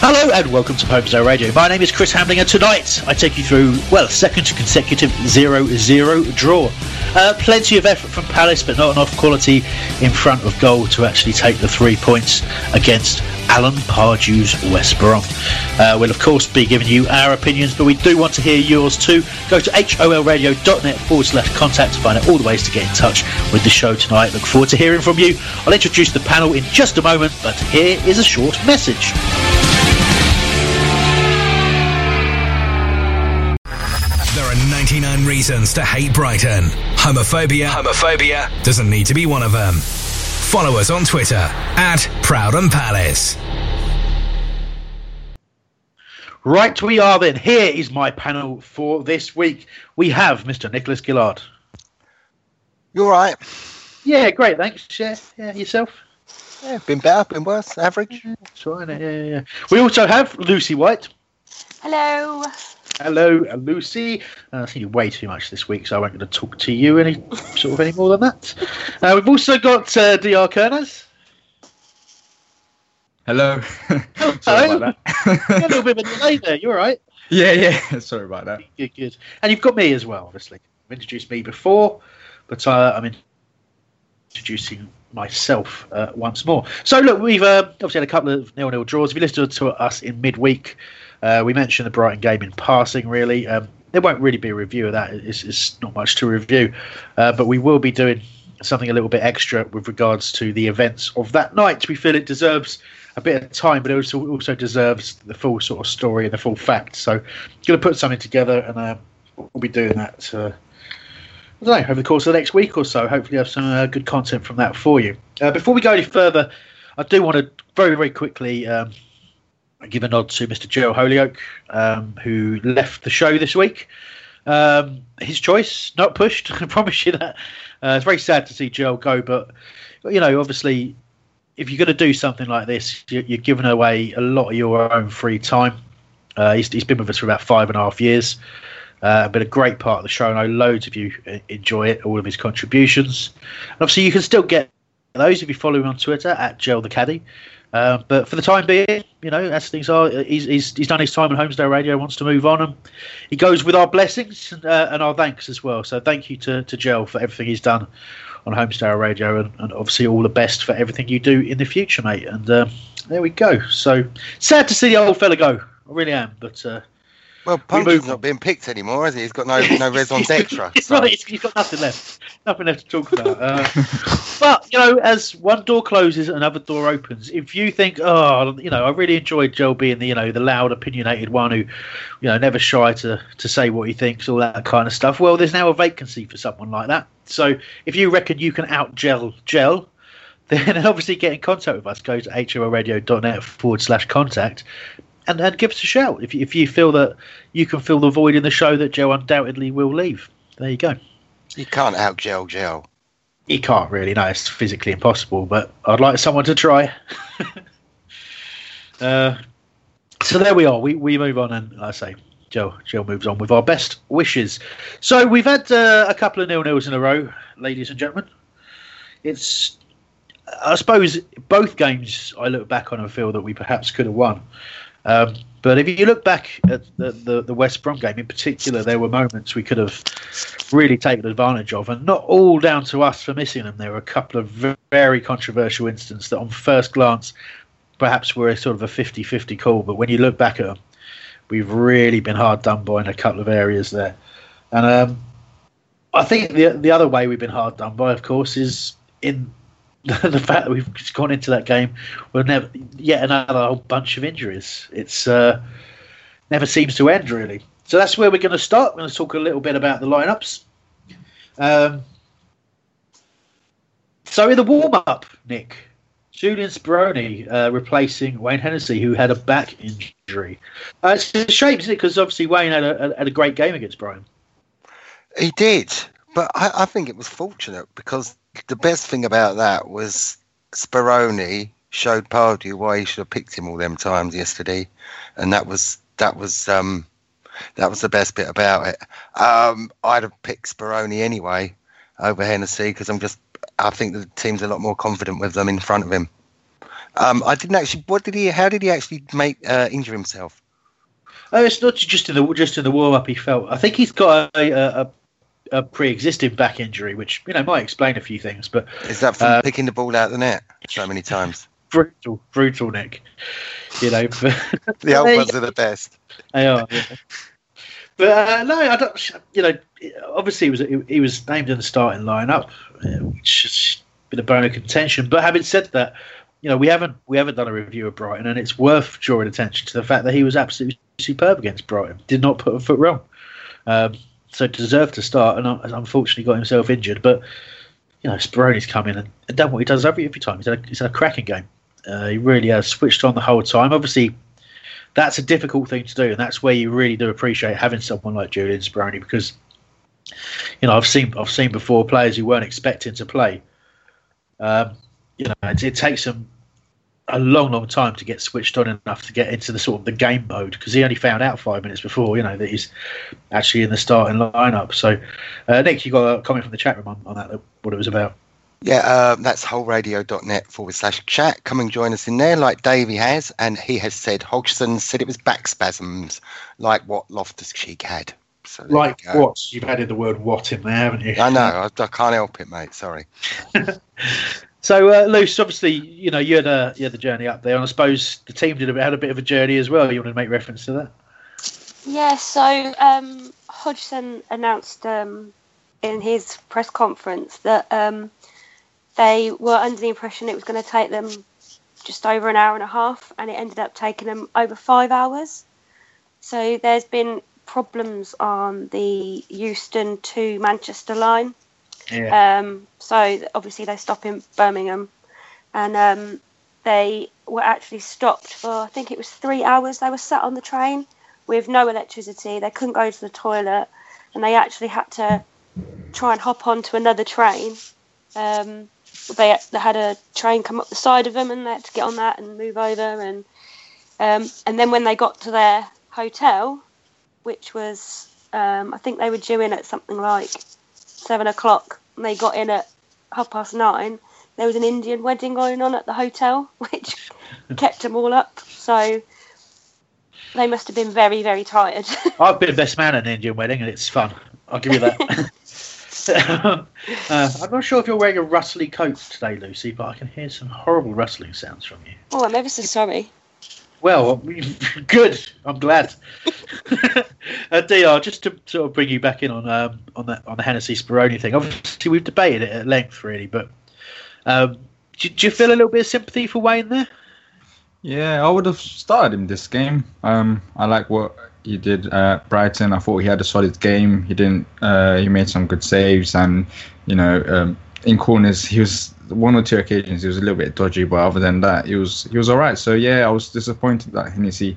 Hello and welcome to Home Zone Radio. My name is Chris Hamling and tonight I take you through, well, second consecutive 0-0 draw. Plenty of effort from Palace but not enough quality in front of goal to actually take the 3 points against Alan Pardew's West Brom. We'll of course be giving you our opinions, but we do want to hear yours too. Go to holradio.net/contact to find out all the ways to get in touch with the show tonight. Look forward to hearing from you. I'll introduce the panel in just a moment, but here is a short message. There are 99 reasons to hate Brighton. Homophobia doesn't need to be one of them. Follow us on Twitter @ProudandPalace. Right, we are then. Here is my panel for this week. We have Mr. Nicholas Gillard. You all right? Yeah, great, thanks. Yeah, yourself? Yeah, been better, been worse, average. That's right, yeah. We also have Lucy White. Hello. Hello, Lucy. I think you're way too much this week, so I won't going to talk to you any more than that. We've also got Dr. Kerners. Hello. Hello. Sorry about that. A little bit of a delay there. You all right? Yeah. Sorry about that. Good. And you've got me as well, obviously. You've introduced me before, but I'm introducing myself once more. So, look, we've obviously had a couple of 0-0 draws. If you listened to us in midweek, we mentioned the Brighton game in passing, really. There won't really be a review of that. It's not much to review. But we will be doing something a little bit extra with regards to the events of that night. We feel it deserves a bit of time, but it also deserves the full sort of story and the full fact. So I'm going to put something together, and we'll be doing that over the course of the next week or so. Hopefully have some good content from that for you. Before we go any further, I do want to very, very quickly... I give a nod to Mr. Gerald Holyoke, who left the show this week. His choice, not pushed, I promise you that. It's very sad to see Gerald go, but, you know, obviously, if you're going to do something like this, you're giving away a lot of your own free time. He's been with us for about 5.5 years, been a great part of the show, and I know loads of you enjoy it, all of his contributions. And obviously, you can still get those if you follow him on Twitter, @GeraldTheCaddy. But for the time being, you know, as things are, he's done his time at Homesdale Radio, wants to move on, and he goes with our blessings and our thanks as well. So thank you to Joel for everything he's done on Homesdale Radio, and obviously all the best for everything you do in the future, mate. And there we go. So sad to see the old fella go. I really am. But well, Punchin's not being picked anymore, has he? He's got no raison d'etre. Right, he's got nothing left. Nothing left to talk about. But, you know, as one door closes, another door opens. If you think, I really enjoyed Joel being the loud, opinionated one who, never shy to say what he thinks, all that kind of stuff. Well, there's now a vacancy for someone like that. So if you reckon you can out-gel, then obviously get in contact with us. Go to holradio.net/contact. and give us a shout if you feel that you can fill the void in the show that Joe undoubtedly will leave. There you go. You can't out Joe. You can't really, no, it's physically impossible, but I'd like someone to try. So there we are. We move on, and like I say, Joe moves on with our best wishes. So we've had a couple of 0-0s in a row, ladies and gentlemen. It's, I suppose, both games I look back on and feel that we perhaps could have won. But if you look back at the West Brom game in particular, there were moments we could have really taken advantage of, and not all down to us for missing them. There were a couple of very controversial incidents that on first glance perhaps were a sort of a 50-50 call, but when you look back at them, we've really been hard done by in a couple of areas there. And I think the other way we've been hard done by, of course, is in the fact that we've just gone into that game with yet another whole bunch of injuries. It's never seems to end, really. So that's where we're going to start. We're going to talk a little bit about the lineups. So in the warm-up, Nick, Julian Speroni replacing Wayne Hennessey, who had a back injury. It's a shame, isn't it? Because obviously Wayne had a great game against Brighton. He did, but I think it was fortunate, because the best thing about that was Speroni showed Pardew why he should have picked him all them times yesterday, and that was the best bit about it. I'd have picked Speroni anyway over Hennessey, because I think the team's a lot more confident with them in front of him. I didn't actually. How did he actually injure himself? Oh, it's not just in the warm up. He felt. I think he's got a pre-existing back injury, which might explain a few things. But is that from picking the ball out of the net so many times? Brutal, Nick. The old ones are the best. They are. Yeah. But no, I don't. Obviously he was named in the starting lineup, which has been a bone of contention. But having said that, we haven't done a review of Brighton, and it's worth drawing attention to the fact that he was absolutely superb against Brighton. Did not put a foot wrong, so deserved to start, and unfortunately got himself injured. But Speroni's come in and done what he does every time. He's had a cracking game. He really has switched on the whole time. Obviously, that's a difficult thing to do, and that's where you really do appreciate having someone like Julian Speroni, because I've seen before players who weren't expecting to play. It takes them a long time to get switched on enough to get into the sort of the game mode, because he only found out 5 minutes before that he's actually in the starting lineup. So, Nick, you got a comment from the chat room on that, what it was about? Yeah, that's holradio.net/chat. Come and join us in there, like Davey has, and he has said Hodgson said it was back spasms, like what Loftus-Cheek had. So like what? You've added the word "what" in there, haven't you? I know. I can't help it, mate. Sorry. So, Luce, obviously, you had the journey up there, and I suppose the team had a bit of a journey as well. You want to make reference to that? Yeah. So Hodgson announced in his press conference that. They were under the impression it was going to take them just over an hour and a half, and it ended up taking them over 5 hours. So there's been problems on the Euston to Manchester line. Yeah. So obviously they stop in Birmingham, and they were actually stopped for, I think it was 3 hours they were sat on the train with no electricity. They couldn't go to the toilet, and they actually had to try and hop onto another train. They had a train come up the side of them, and they had to get on that and move over, and then when they got to their hotel, which was I think they were due in at something like 7 o'clock, and they got in at 9:30. There was an Indian wedding going on at the hotel, which kept them all up. So they must have been very, very tired. I've been best man at an Indian wedding, and it's fun. I'll give you that. I'm not sure if you're wearing a rustly coat today, Lucy, but I can hear some horrible rustling sounds from you. Oh, I'm ever so sorry. Well, good. I'm glad. DR, just to sort of bring you back in on the Hennessey Speroni thing. Obviously, we've debated it at length, really, but do you feel a little bit of sympathy for Wayne there? Yeah, I would have started him this game. I like what he did at Brighton. I thought he had a solid game. He made some good saves, and in corners he was one or two occasions he was a little bit dodgy, but other than that, he was all right. So yeah, I was disappointed that Hennessey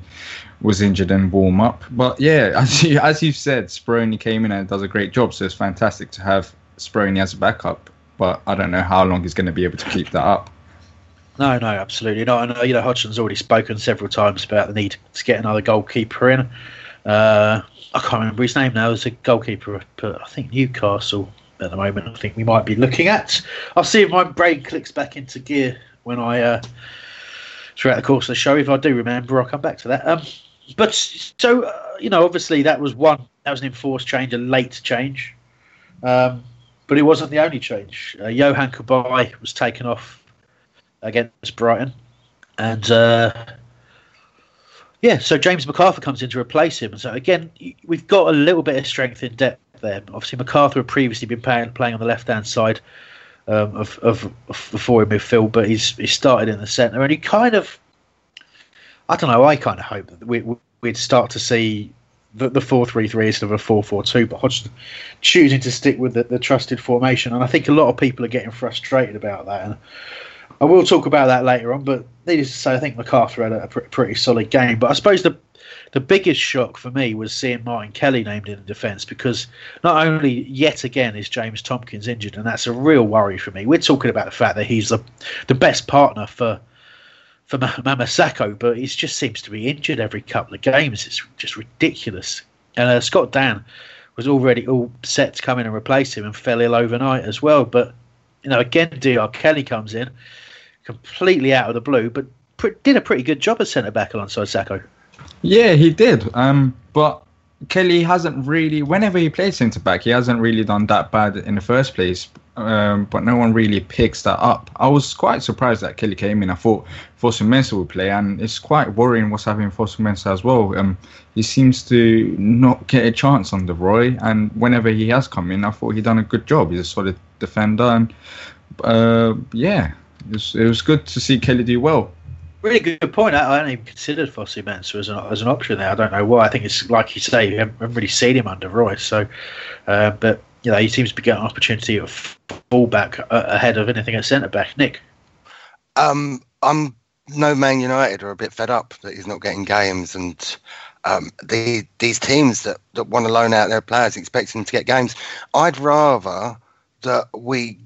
was injured and warm up. But yeah, as you've said, Speroni came in and does a great job. So it's fantastic to have Speroni as a backup. But I don't know how long he's going to be able to keep that up. No, absolutely not. And Hodgson's already spoken several times about the need to get another goalkeeper in. I can't remember his name now. There's a goalkeeper, but I think Newcastle at the moment, I think we might be looking at. I'll see if my brain clicks back into gear when I, throughout the course of the show, if I do remember, I'll come back to that. But so, obviously that was an enforced change, a late change. But it wasn't the only change. Johan Kabay was taken off against Brighton. And, so James McArthur comes in to replace him. And so, again, we've got a little bit of strength in depth there. Obviously, McArthur had previously been playing on the left-hand side of the forward midfield, but he started in the centre. And he kind of, I don't know, I kind of hope that we'd start to see the 4-3-3 instead of a 4-4-2, but Hodgson choosing to stick with the trusted formation. And I think a lot of people are getting frustrated about that. And I will talk about that later on, but needless to say, I think McArthur had a pretty solid game. But I suppose the biggest shock for me was seeing Martin Kelly named in defence, because not only yet again is James Tompkins injured, and that's a real worry for me. We're talking about the fact that he's the best partner for Mamadou Sakho, but he just seems to be injured every couple of games. It's just ridiculous. And Scott Dan was already all set to come in and replace him and fell ill overnight as well. But, again, DR Kelly comes in completely out of the blue, but did a pretty good job as centre-back alongside Sakho. Yeah, he did. But Kelly hasn't really, whenever he plays centre-back, he hasn't really done that bad in the first place. But no one really picks that up. I was quite surprised that Kelly came in. I thought Fosu-Mensah would play, and it's quite worrying what's happening with Fosu-Mensah as well. He seems to not get a chance under Roy, and whenever he has come in, I thought he'd done a good job. He's a solid defender, and it was good to see Kelly do well. Really good point. I hadn't even considered Fosu-Mensah as an option there. I don't know why. I think it's like you say, you haven't really seen him under Roy. So, but he seems to be getting an opportunity at fullback ahead of anything at centre back. Nick, I'm no Man United are a bit fed up that he's not getting games, and these teams that want to loan out their players expecting them to get games. I'd rather that we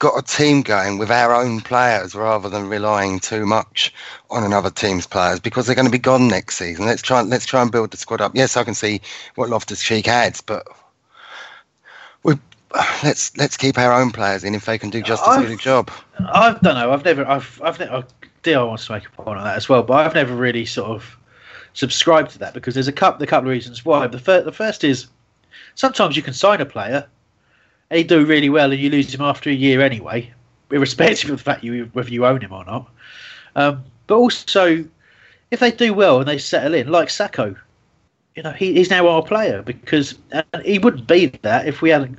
got a team going with our own players rather than relying too much on another team's players, because they're going to be gone next season. Let's try and build the squad up. Yes, I can see what Loftus-Cheek adds, but let's keep our own players in if they can do just as good a job. I don't know. Dion wants to make a point on that as well, but I've never really sort of subscribed to that, because there's a couple of reasons why. The first is sometimes you can sign a player, and he do really well, and you lose him after a year anyway, irrespective of the fact whether you own him or not. But also, if they do well and they settle in, like Sakho, he's now our player, because he wouldn't be that if we hadn't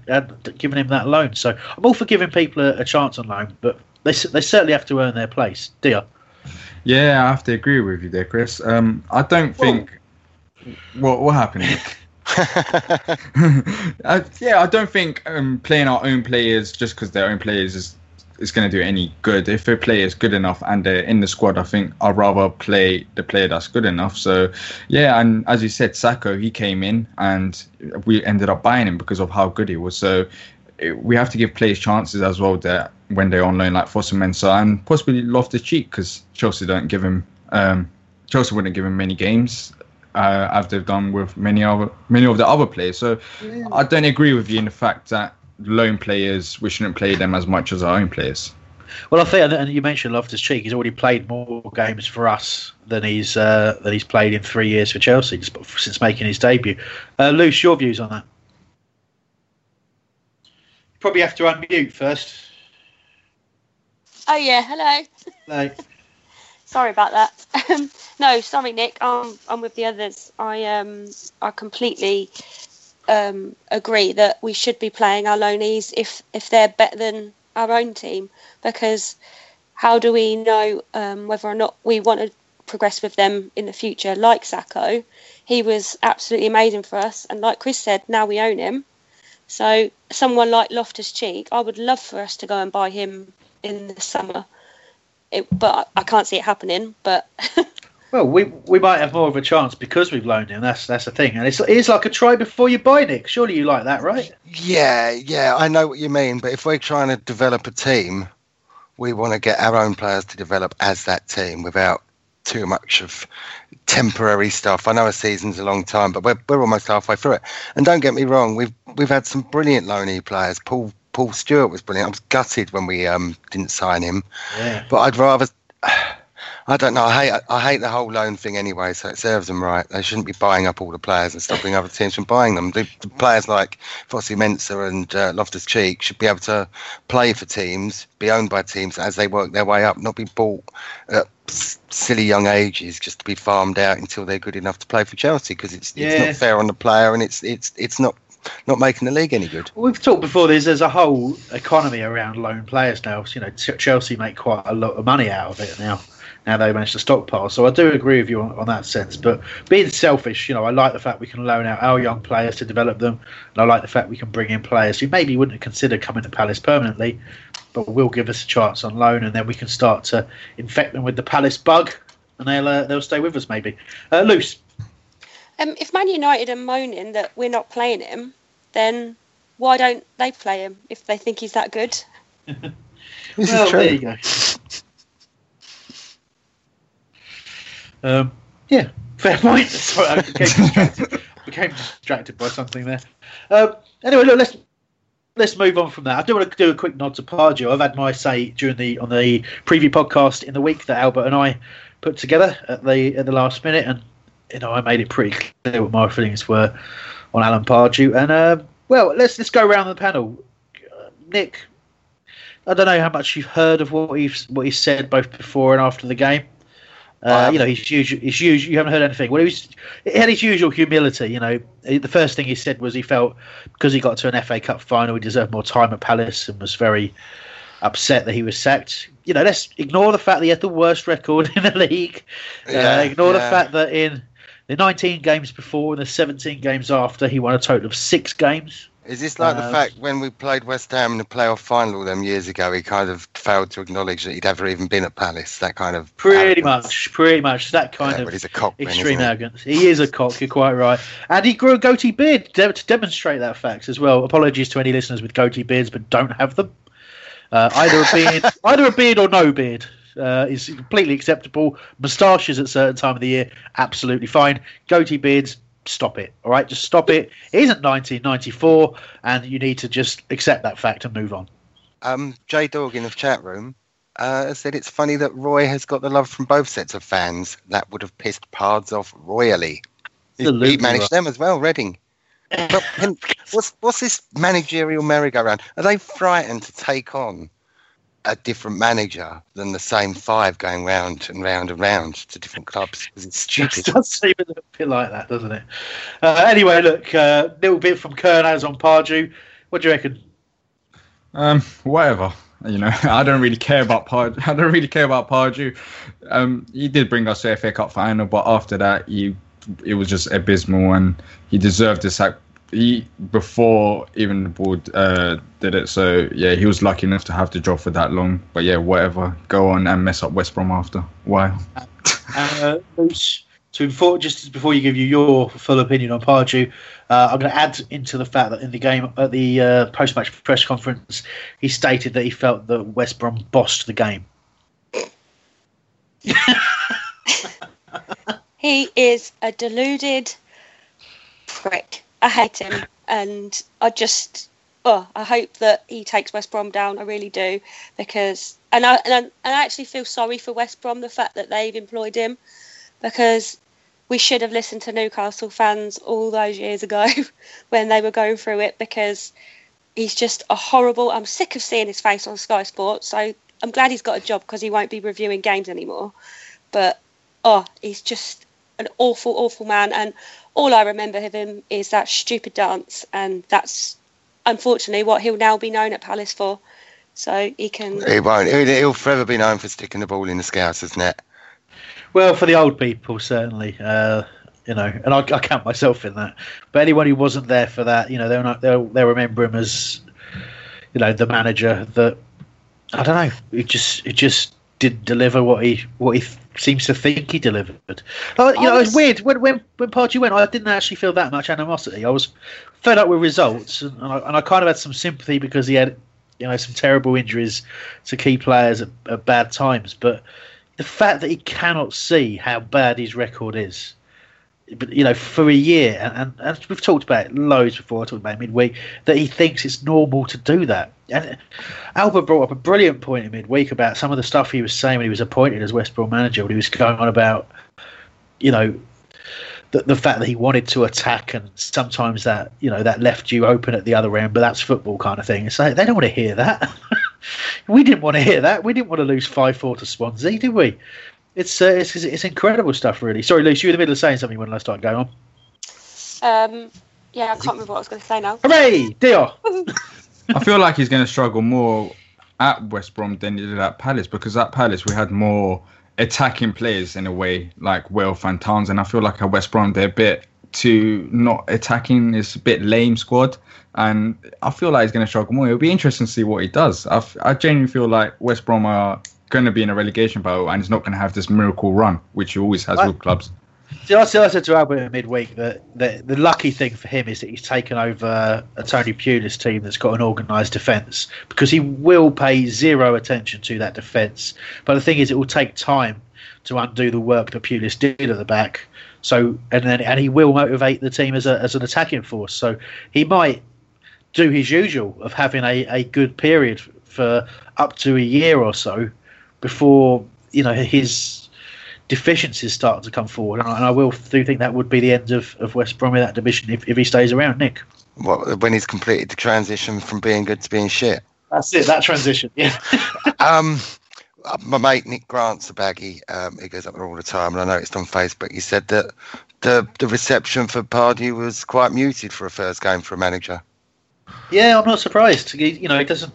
given him that loan. So I'm all for giving people a chance on loan, but they certainly have to earn their place. Yeah, I have to agree with you there, Chris. I don't think what happened. I don't think playing our own players just because they're own players is going to do any good. If a player is good enough and they're in the squad, I think I'd rather play the player that's good enough. So yeah, and as you said, Sakho, he came in and we ended up buying him because of how good he was. So we have to give players chances as well that when they're on loan, like Fosu-Mensah and possibly Loftus-Cheek, because Chelsea wouldn't give him many games. As they've done with many of the other players. So yeah. I don't agree with you in the fact that loan players, we shouldn't play them as much as our own players. Well, I think, and you mentioned Loftus-Cheek, he's already played more games for us than he's played in 3 years for Chelsea since making his debut. Luce, your views on that? You probably have to unmute first. Oh, yeah, hello. Hello. Sorry about that. No, sorry, Nick. I'm with the others. I completely agree that we should be playing our loanees if they're better than our own team, because how do we know whether or not we want to progress with them in the future? Like Sakho, he was absolutely amazing for us, and like Chris said, now we own him. So someone like Loftus-Cheek, I would love for us to go and buy him in the summer. But I can't see it happening. But well, we might have more of a chance because we've loaned him. That's the thing, and it's like a try before you buy, Nick. Surely you like that, right? Yeah, I know what you mean. But if we're trying to develop a team, we want to get our own players to develop as that team without too much of temporary stuff. I know a season's a long time, but we're almost halfway through it. And don't get me wrong, we've had some brilliant loanee players. Paul Stewart was brilliant. I was gutted when we didn't sign him. Yeah. But I'd rather... I don't know. I hate the whole loan thing anyway, so it serves them right. They shouldn't be buying up all the players and stopping other teams from buying them. The players like Fosu-Mensah and Loftus-Cheek should be able to play for teams, be owned by teams as they work their way up, not be bought at silly young ages just to be farmed out until they're good enough to play for Chelsea, because it's not fair on the player, and it's not making the league any good. We've talked before, there's a whole economy around loan players now. You know, Chelsea make quite a lot of money out of it now they manage to stockpile. So I do agree with you on that sense. But being selfish, I like the fact we can loan out our young players to develop them. And I like the fact we can bring in players who maybe wouldn't have considered coming to Palace permanently, but will give us a chance on loan. And then we can start to infect them with the Palace bug, and they'll stay with us maybe. Luce. If Man United are moaning that we're not playing him, then why don't they play him if they think he's that good? This is true. There you go. Fair point. Sorry, I became distracted by something there. Anyway, look, let's move on from that. I do want to do a quick nod to Pardew. I've had my say on the preview podcast in the week that Albert and I put together at the last minute, and I made it pretty clear what my feelings were on Alan Pardew. And let's go around the panel. Nick, I don't know how much you've heard of what he said both before and after the game. His usual, you haven't heard anything. Well, he had his usual humility. The first thing he said was he felt because he got to an FA Cup final, he deserved more time at Palace, and was very upset that he was sacked. Let's ignore the fact that he had the worst record in the league. Ignore the fact that in the 19 games before and the 17 games after, he won a total of 6 games. Is this like the fact when we played West Ham in the playoff final all them years ago, he kind of failed to acknowledge that he'd ever even been at Palace? That kind of pretty much that kind of extreme arrogance. He is a cock. You're quite right. And he grew a goatee beard to demonstrate that fact as well. Apologies to any listeners with goatee beards but don't have them. Either a beard or no beard is completely acceptable. Moustaches at a certain time of the year, absolutely fine. Goatee beards. Stop it, all right? Just stop it. It isn't 1994, and you need to just accept that fact and move on. Jay Dorgan of Chatroom said it's funny that Roy has got the love from both sets of fans. That would have pissed Pards off royally. He managed them as well, Reading. But what's this managerial merry-go-round? Are they frightened to take on a different manager than the same 5 going round and round and round to different clubs? Because it's stupid. It does seem a little bit like that, doesn't it? Anyway, look, a little bit from Kerners on Pardew. What do you reckon? Whatever. I don't really care about Pardew. He did bring us to FA Cup final, but after that, it was just abysmal, and he deserved the sack. Before even the board did it, so he was lucky enough to have the job for that long. But whatever, go on and mess up West Brom after. Why? Just before you give your full opinion on Pardew, I'm going to add into the fact that in the game at the post-match press conference, he stated that he felt that West Brom bossed the game. He is a deluded prick. I hate him, and I hope that he takes West Brom down. I really do, because and I actually feel sorry for West Brom, the fact that they've employed him, because we should have listened to Newcastle fans all those years ago when they were going through it, because he's just a horrible. I'm sick of seeing his face on Sky Sports, so I'm glad he's got a job because he won't be reviewing games anymore. But he's just an awful, awful man, and all I remember of him is that stupid dance, and that's unfortunately what he'll now be known at Palace for. So he can... He won't. He'll forever be known for sticking the ball in the Scousers' net. Well, for the old people, certainly. And I count myself in that. But anyone who wasn't there for that, they'll remember him as, the manager that I don't know. It just did deliver what he seems to think he delivered. Like, you know, it's weird. When Pardew went, I didn't actually feel that much animosity. I was fed up with results, and I kind of had some sympathy because he had, you know, some terrible injuries to key players at bad times. But the fact that he cannot see how bad his record is, but, you know, for a year, and we've talked about it loads before. I talked about it midweek, that he thinks it's normal to do that. And Albert brought up a brilliant point in midweek about some of the stuff he was saying when he was appointed as West Brom manager, when he was going on about, you know, the fact that he wanted to attack, and sometimes that, you know, that left you open at the other end, but that's football kind of thing. It's like, they don't want to hear that. We didn't want to hear that. We didn't want to lose 5-4 to Swansea, did we? It's incredible stuff, really. Sorry, Luce, you were in the middle of saying something when I started going on. Yeah, I can't remember what I was going to say now. Hooray, Dior! I feel like he's going to struggle more at West Brom than he did at Palace, because at Palace we had more attacking players in a way, like Welf and Townsend. I feel like at West Brom they're a bit too not attacking. It's a bit lame squad, and I feel like he's going to struggle more. It'll be interesting to see what he does. I genuinely feel like West Brom are going to be in a relegation battle, and he's not going to have this miracle run which he always has with clubs. I said to Albert in midweek that the lucky thing for him is that he's taken over a Tony Pulis team that's got an organised defence, because he will pay zero attention to that defence. But the thing is, it will take time to undo the work that Pulis did at the back. So and he will motivate the team as an attacking force. So he might do his usual of having a good period for up to a year or so before, you know, his deficiencies start to come forward. And I do think that would be the end of West Brom in that division if he stays around, Nick. Well, when he's completed the transition from being good to being shit. That's it, that transition, yeah. My mate Nick Grant's a baggy. He goes up there all the time, and I noticed on Facebook he said that the reception for Pardew was quite muted for a first game for a manager. Yeah, I'm not surprised. He doesn't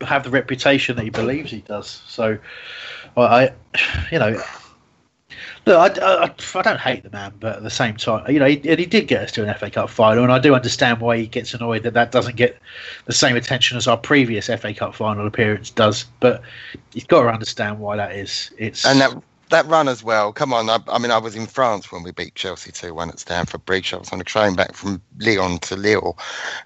have the reputation that he believes he does. So, I don't hate the man, but at the same time, you know, he did get us to an FA Cup final, and I do understand why he gets annoyed that doesn't get the same attention as our previous FA Cup final appearance does. But you've got to understand why that is. That run as well. Come on, I mean, I was in France when we beat Chelsea 2-1 at Stamford Bridge. I was on a train back from Lyon to Lille,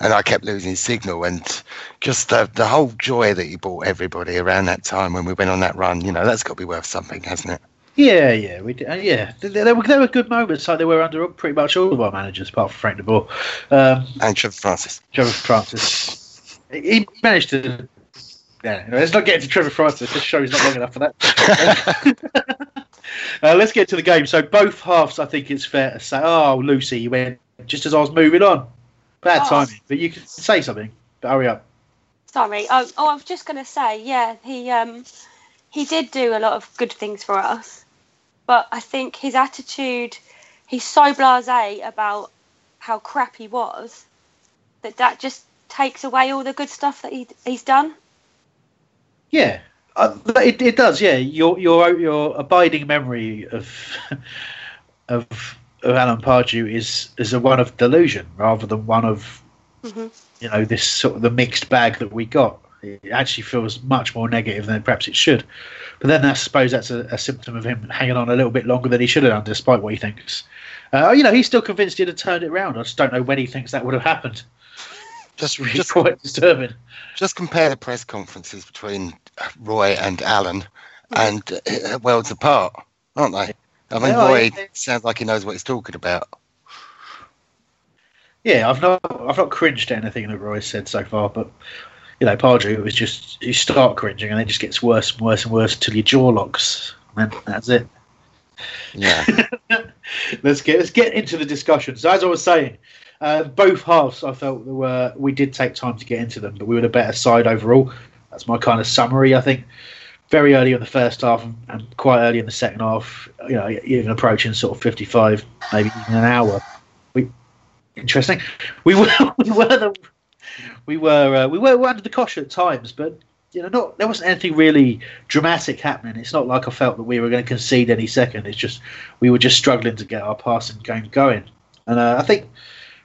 and I kept losing signal. And just the whole joy that he brought everybody around that time when we went on that run, you know, that's got to be worth something, hasn't it? Yeah, we did. Yeah, there were good moments, like there were under pretty much all of our managers, apart from Frank de Boer and Trevor Francis. He managed to. Yeah, let's not get into Trevor Francis. This show is not long enough for that. Let's get to the game. So both halves, I think it's fair to say. Oh, Lucy, you went just as I was moving on. Bad timing, but you can say something. But hurry up. Sorry. Oh, I was just going to say. Yeah, he did do a lot of good things for us, but I think his attitude. He's so blasé about how crap he was that just takes away all the good stuff that he's done. Yeah, it does. Yeah, your abiding memory of Alan Pardew is a one of delusion rather than one of you know, this sort of the mixed bag that we got. It actually feels much more negative than perhaps it should. But then I suppose that's a symptom of him hanging on a little bit longer than he should have done, despite what he thinks. You know, he's still convinced he'd have turned it around. I just don't know when he thinks that would have happened. Just quite disturbing. Just compare the press conferences between Roy and Alan, and worlds apart, aren't they? I mean, Roy sounds like he knows what he's talking about. Yeah, I've not cringed at anything that Roy said so far, but you know, Pardew, it was just you start cringing, and it just gets worse and worse and worse until your jaw locks, and then that's it. Yeah. Let's get into the discussion. So as I was saying. Both halves, I felt we did take time to get into them, but we were the better side overall. That's my kind of summary, I think. Very early in the first half and quite early in the second half, you know, even approaching sort of 55, maybe even an hour. Interesting. We were under the cosh at times, but you know, there wasn't anything really dramatic happening. It's not like I felt that we were going to concede any second. It's just we were just struggling to get our passing game going, and I think.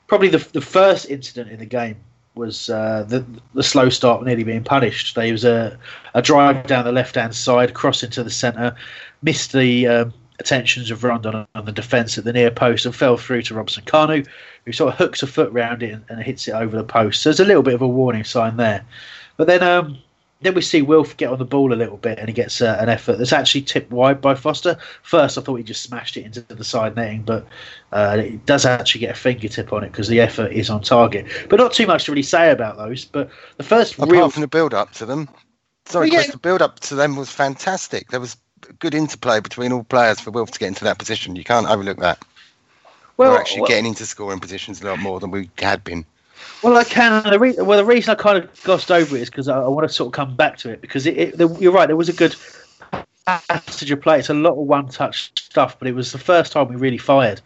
Probably the first incident in the game was the slow start nearly being punished. There was a drive down the left-hand side, cross into the centre, missed the attentions of Rondon on the defence at the near post and fell through to Robson Kanu, who sort of hooks a foot round it and hits it over the post. So there's a little bit of a warning sign there. But then we see Wilf get on the ball a little bit, and he gets an effort that's actually tipped wide by Foster. First, I thought he just smashed it into the side netting, but it does actually get a fingertip on it because the effort is on target. But not too much to really say about those. But the first, apart from the build-up to them, the build-up to them was fantastic. There was good interplay between all players for Wilf to get into that position. You can't overlook that. Well, we're actually getting into scoring positions a lot more than we had been. Well, I can. The reason I kind of glossed over it is because I want to sort of come back to it, because you're right. There was a good passage of play. It's a lot of one-touch stuff, but it was the first time we really fired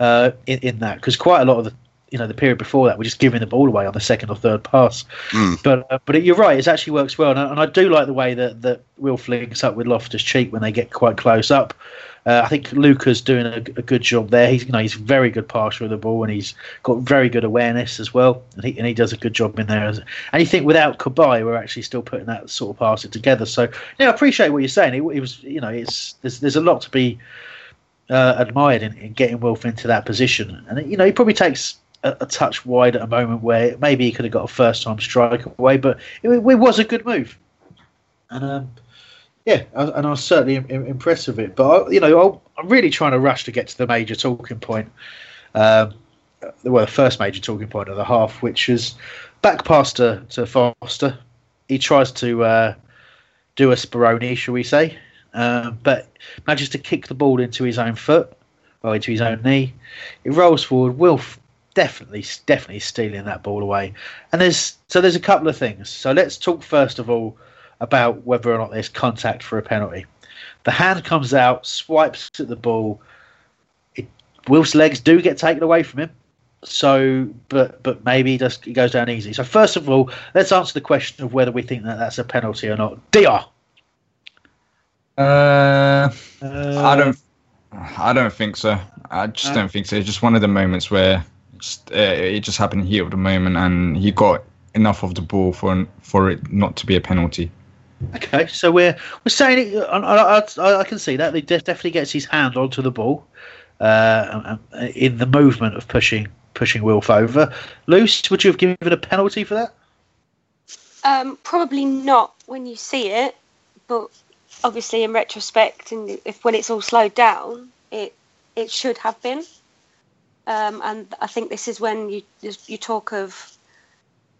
in that, because quite a lot of the period before that we're just giving the ball away on the second or third pass. Mm. But you're right. It actually works well, and I do like the way that Wilf links up with Loftus-Cheek when they get quite close up. I think Luca's doing a good job there. He's a very good passer of the ball, and he's got very good awareness as well. And he does a good job in there. And you think without Kabay, we're actually still putting that sort of passing together. So I appreciate what you're saying. It was, there's a lot to be admired in getting Wilf into that position. And he probably takes a touch wide at a moment where maybe he could have got a first time strike away, but it was a good move. And yeah, and I was certainly impressed with it. But, I'm really trying to rush to get to the major talking point. The first major talking point of the half, which is back pass to Foster. He tries to do a Speroni, shall we say, but manages to kick the ball into his own foot, or into his own knee. It rolls forward. Wilf definitely stealing that ball away. And there's a couple of things. So let's talk first of all about whether or not there's contact for a penalty. The hand comes out, swipes at the ball. Wilf's legs do get taken away from him, so but maybe he goes down easy. So first of all, let's answer the question of whether we think that's a penalty or not. DR. I don't think so. I just don't think so. It's just one of the moments where it just happened here at the moment, and he got enough of the ball for it not to be a penalty. Okay, so we're saying it. I can see that he definitely gets his hand onto the ball in the movement of pushing Wilf over. Luce, would you have given a penalty for that? Probably not when you see it, but obviously in retrospect, and when it's all slowed down, it should have been. And I think this is when you talk of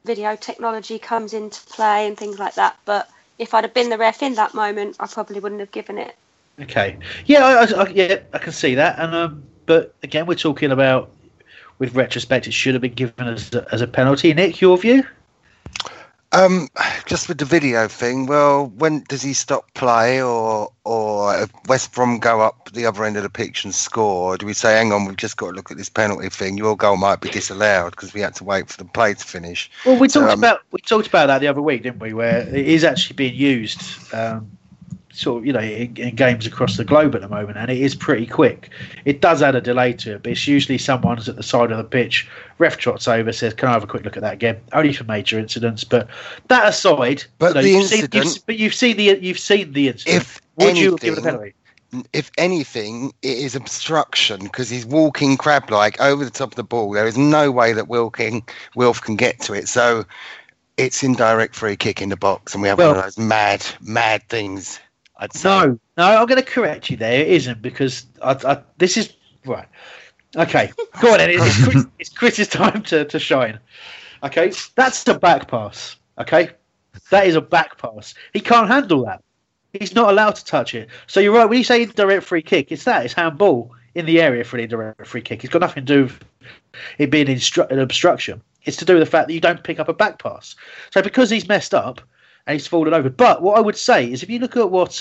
video technology comes into play and things like that, but if I'd have been the ref in that moment, I probably wouldn't have given it. Okay, yeah, I can see that, and but again, we're talking about with retrospect, it should have been given as a penalty. Nick, your view? Just with the video thing, well, when does he stop play, or if West Brom go up the other end of the pitch and score, do we say, hang on, we've just got to look at this penalty thing? Your goal might be disallowed because we had to wait for the play to finish. Well, we talked about that the other week, didn't we? Where it is actually being used, in games across the globe at the moment, and it is pretty quick. It does add a delay to it, but it's usually someone's at the side of the pitch, ref trots over, says, can I have a quick look at that again? Only for major incidents, but that aside, you've seen the incident. Would you give it a penalty? If anything, it is obstruction, because he's walking crab-like over the top of the ball. There is no way that Wilf can get to it, so it's indirect free kick in the box, and we have one of those mad things. No, I'm going to correct you there. It isn't, because this is right. Okay, go on then. It's Chris's time to shine. Okay, that's the back pass. Okay, that is a back pass. He can't handle that. He's not allowed to touch it. So you're right. When you say indirect free kick, it's handball in the area for an indirect free kick. It's got nothing to do with it being an obstruction. It's to do with the fact that you don't pick up a back pass. So because he's messed up, and he's fallen over. But what I would say is, if you look at what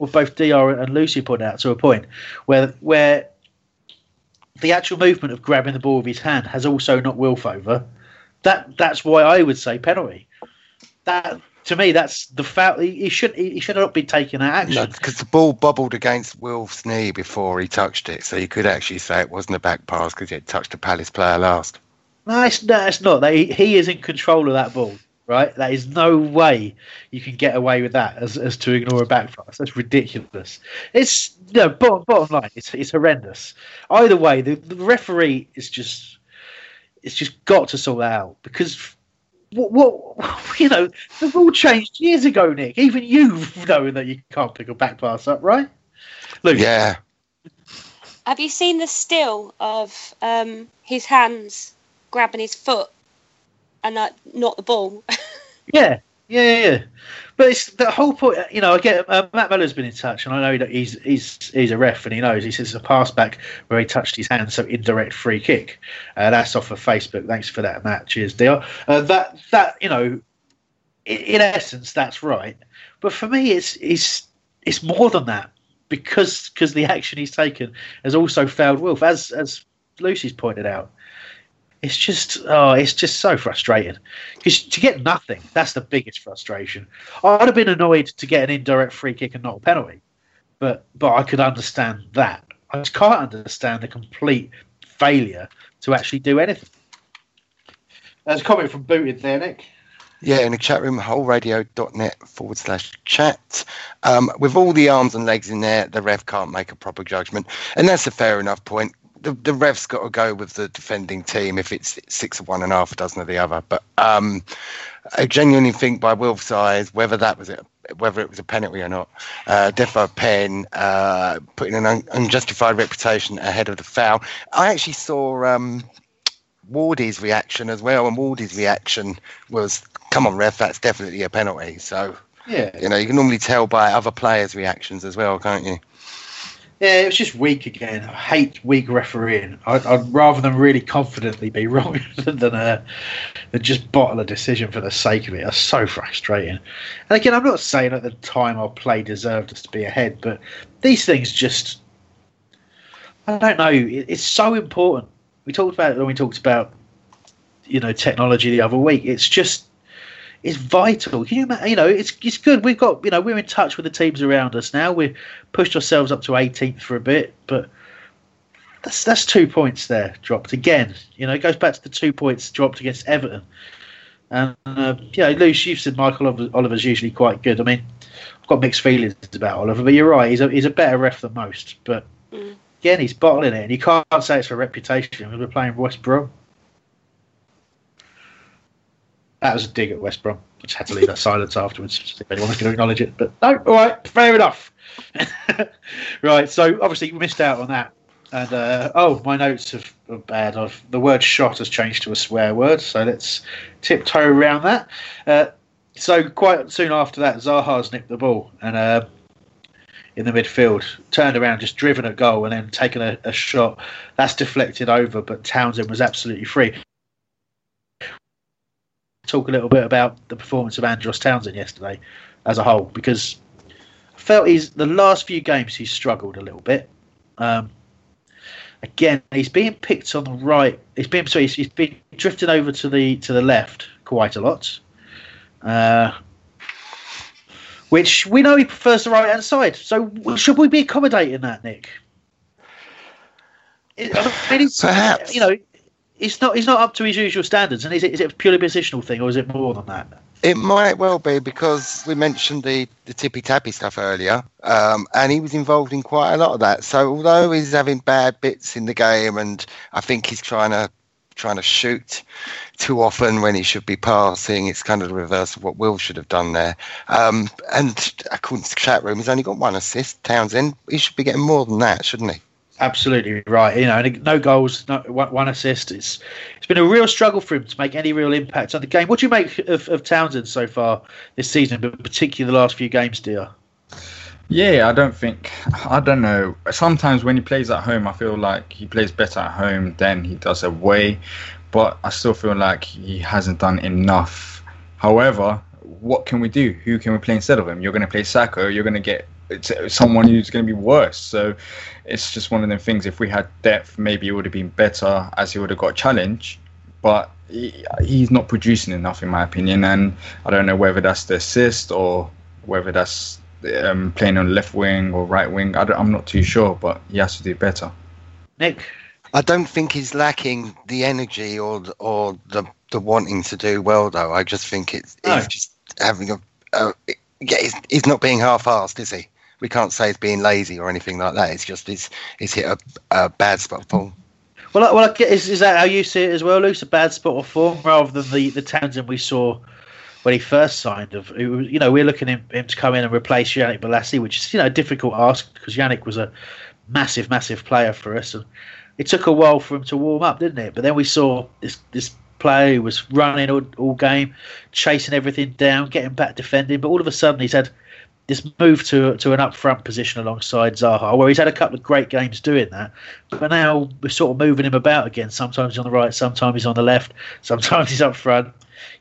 both DR and Lucy put out to a point, where the actual movement of grabbing the ball with his hand has also knocked Wilf over, that's why I would say penalty. That, to me, that's the foul. He should not be taking that action, because the ball bubbled against Wilf's knee before he touched it, so you could actually say it wasn't a back pass because it touched the Palace player last. No, it's not. He is in control of that ball, right? There is no way you can get away with that as to ignore a back pass. That's ridiculous. It's no bottom line. It's horrendous. Either way, the referee is just got to sort that out because. What you know, the rule changed years ago, Nick. Even you knowing that you can't pick a back pass up, right? Luke. Yeah. Have you seen the still of his hands grabbing his foot and not the ball? Yeah. But it's the whole point. You know, I get Matt Muller's been in touch, and I know that he's a ref, and he knows. He says it's a pass back where he touched his hand, so indirect free kick. That's off of Facebook. Thanks for that, Matt. Cheers, dear. That you know, in essence, that's right. But for me, it's more than that because the action he's taken has also fouled Wilf, as Lucy's pointed out. It's just, so frustrating because to get nothing, that's the biggest frustration. I'd have been annoyed to get an indirect free kick and not a penalty, but I could understand that. I just can't understand the complete failure to actually do anything. There's a comment from Booted there, Nick. Yeah, in the chat room, holradio.net/chat. With all the arms and legs in there, the ref can't make a proper judgment, and that's a fair enough point. The ref's got to go with the defending team if it's six of one and half a dozen of the other. But I genuinely think by Wilf's eyes, whether it was a penalty or not, defo pen, putting an unjustified reputation ahead of the foul. I actually saw Wardy's reaction as well, and Wardy's reaction was, "Come on, ref, that's definitely a penalty." So yeah, you know, you can normally tell by other players' reactions as well, can't you? Yeah, it was just weak again. I hate weak refereeing. I'd rather them really confidently be wrong than just bottle a decision for the sake of it. That's so frustrating. And again, I'm not saying at the time our play deserved us to be ahead, but these things just... I don't know. It's so important. We talked about it when we talked about, you know, technology the other week. It's just... It's vital. You know, it's good. We've got, you know, we're in touch with the teams around us now. We've pushed ourselves up to 18th for a bit, but that's 2 points there dropped again. You know, it goes back to the 2 points dropped against Everton. And you know, Luce, you've said Michael Oliver's usually quite good. I mean, I've got mixed feelings about Oliver, but you're right. He's a better ref than most. But again, he's bottling it, and you can't say it's for reputation because we're playing West Brom. That was a dig at West Brom. I just had to leave that silence afterwards if anyone was going to acknowledge it. But no, all right, fair enough. Right, so obviously you missed out on that. And my notes are bad. The word shot has changed to a swear word, so let's tiptoe around that. So quite soon after that, Zaha's nipped the ball and in the midfield, turned around, just driven a goal and then taken a shot. That's deflected over, but Townsend was absolutely free. Talk a little bit about the performance of Andros Townsend yesterday as a whole, because I felt the last few games he's struggled a little bit. Again, he's being picked on the right. He's been drifting over to the left quite a lot, which we know he prefers the right hand side. So should we be accommodating that, Nick? Perhaps. You know. He's not up to his usual standards, and is it a purely positional thing, or is it more than that? It might well be, because we mentioned the tippy-tappy stuff earlier, and he was involved in quite a lot of that. So although he's having bad bits in the game, and I think he's trying to shoot too often when he should be passing, it's kind of the reverse of what Will should have done there. And according to the chat room, he's only got one assist, Townsend. He should be getting more than that, shouldn't he? Absolutely right. You know, no goals, one assist. It's been a real struggle for him to make any real impact on the game. What do you make of Townsend so far this season, but particularly the last few games, dear? Yeah, I don't know. Sometimes when he plays at home, I feel like he plays better at home than he does away, but I still feel like he hasn't done enough. However, what can we do? Who can we play instead of him? You're going to play Sakho. You're going to get someone who's going to be worse. So it's just one of them things. If we had depth, maybe it would have been better, as he would have got a challenge. But he's not producing enough, in my opinion. And I don't know whether that's the assist or whether that's playing on left wing or right wing. I'm not too sure, but he has to do better. Nick? I don't think he's lacking the energy or the wanting to do well, though. I just think it's just having he's not being half-assed, is he? We can't say he's being lazy or anything like that. It's just he's hit a bad spot for. Well, is that how you see it as well, Luce? A bad spot of form rather than the Townsend we saw when he first signed. We're looking at him to come in and replace Yannick Bolasie, which is a difficult ask because Yannick was a massive, massive player for us, and it took a while for him to warm up, didn't it? But then we saw this player who was running all game, chasing everything down, getting back defending, but all of a sudden he's had this move to an up front position alongside Zaha, where he's had a couple of great games doing that, but now we're sort of moving him about again. Sometimes he's on the right, sometimes he's on the left, sometimes he's up front.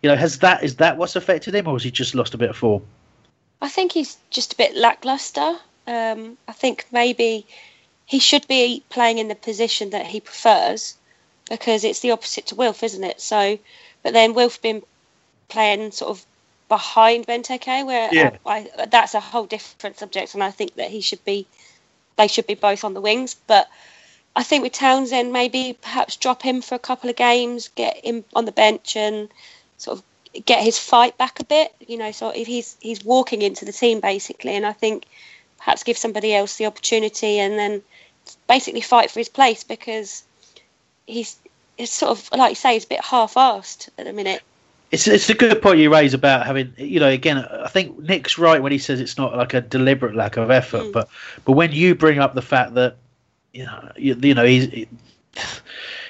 Is that what's affected him, or has he just lost a bit of form? I think he's just a bit lackluster. I think maybe he should be playing in the position that he prefers, because it's the opposite to Wilf, isn't it? So, but then Wilf been playing sort of behind Benteke, where that's a whole different subject, and I think that they should be both on the wings. But I think with Townsend, maybe perhaps drop him for a couple of games, get him on the bench and sort of get his fight back a bit. So if he's walking into the team basically, and I think perhaps give somebody else the opportunity and then basically fight for his place, because he's sort of, like you say, he's a bit half-assed at the minute. It's a good point you raise about having, again, I think Nick's right when he says it's not like a deliberate lack of effort, but when you bring up the fact that,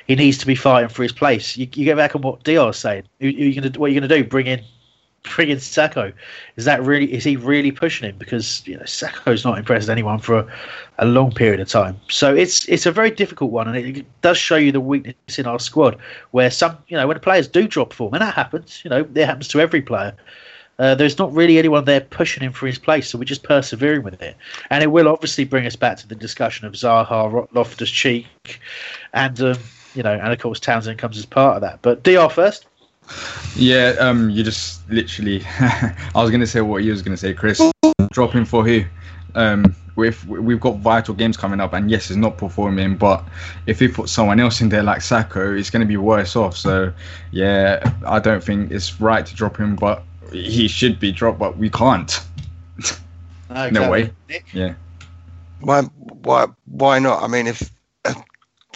he needs to be fighting for his place, you get back on what Diar's saying. What are you going to do? Bring in Sakho? Is he really pushing him? Because Sakho's not impressed anyone for a long period of time. So it's a very difficult one, and it does show you the weakness in our squad, where when players do drop form, and that happens, it happens to every player. There's not really anyone there pushing him for his place, so we're just persevering with it. And it will obviously bring us back to the discussion of Zaha, Loftus-Cheek, and of course Townsend comes as part of that. But DR first. Yeah, you just literally. I was going to say what you was going to say, Chris. Dropping for who? If we've got vital games coming up, and yes, he's not performing, but if we put someone else in there like Sakho, it's going to be worse off. So yeah, I don't think it's right to drop him, but he should be dropped. But we can't. Exactly. No way. Yeah. Why not? I mean, if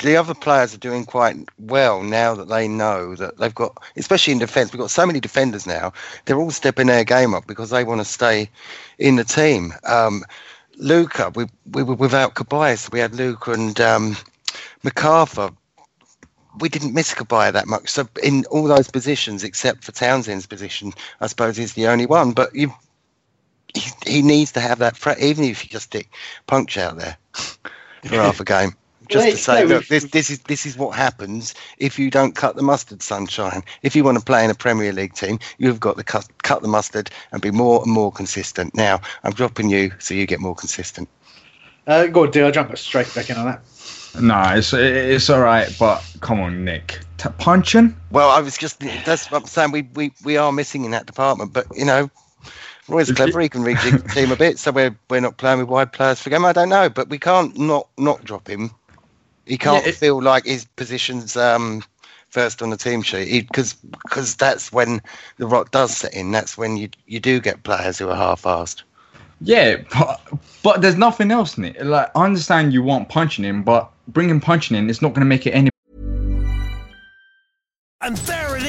the other players are doing quite well now that they know that they've got, especially in defence, we've got so many defenders now. They're all stepping their game up because they want to stay in the team. Luca, we were without Caballas. We had Luca and McArthur. We didn't miss Caballas that much. So in all those positions, except for Townsend's position, I suppose is the only one. But he needs to have that threat, even if you just stick Punch out there for half a game. Just to say, look, this is what happens if you don't cut the mustard, sunshine. If you want to play in a Premier League team, you've got to cut the mustard and be more and more consistent. Now, I'm dropping you so you get more consistent. Go on, I'll jump straight back in on that. No, it's all right, but come on, Nick. Punching? Well, that's what I'm saying. We are missing in that department, but, Roy's clever, he can rejig the team a bit, so we're not playing with wide players for game. I don't know, but we can't not drop him. He can't feel like his position's first on the team sheet, because that's when the rot does set in. That's when you do get players who are half-assed. Yeah, but there's nothing else in it. Like, I understand you want punching in, but bringing punching in, it's not going to make it any. And there it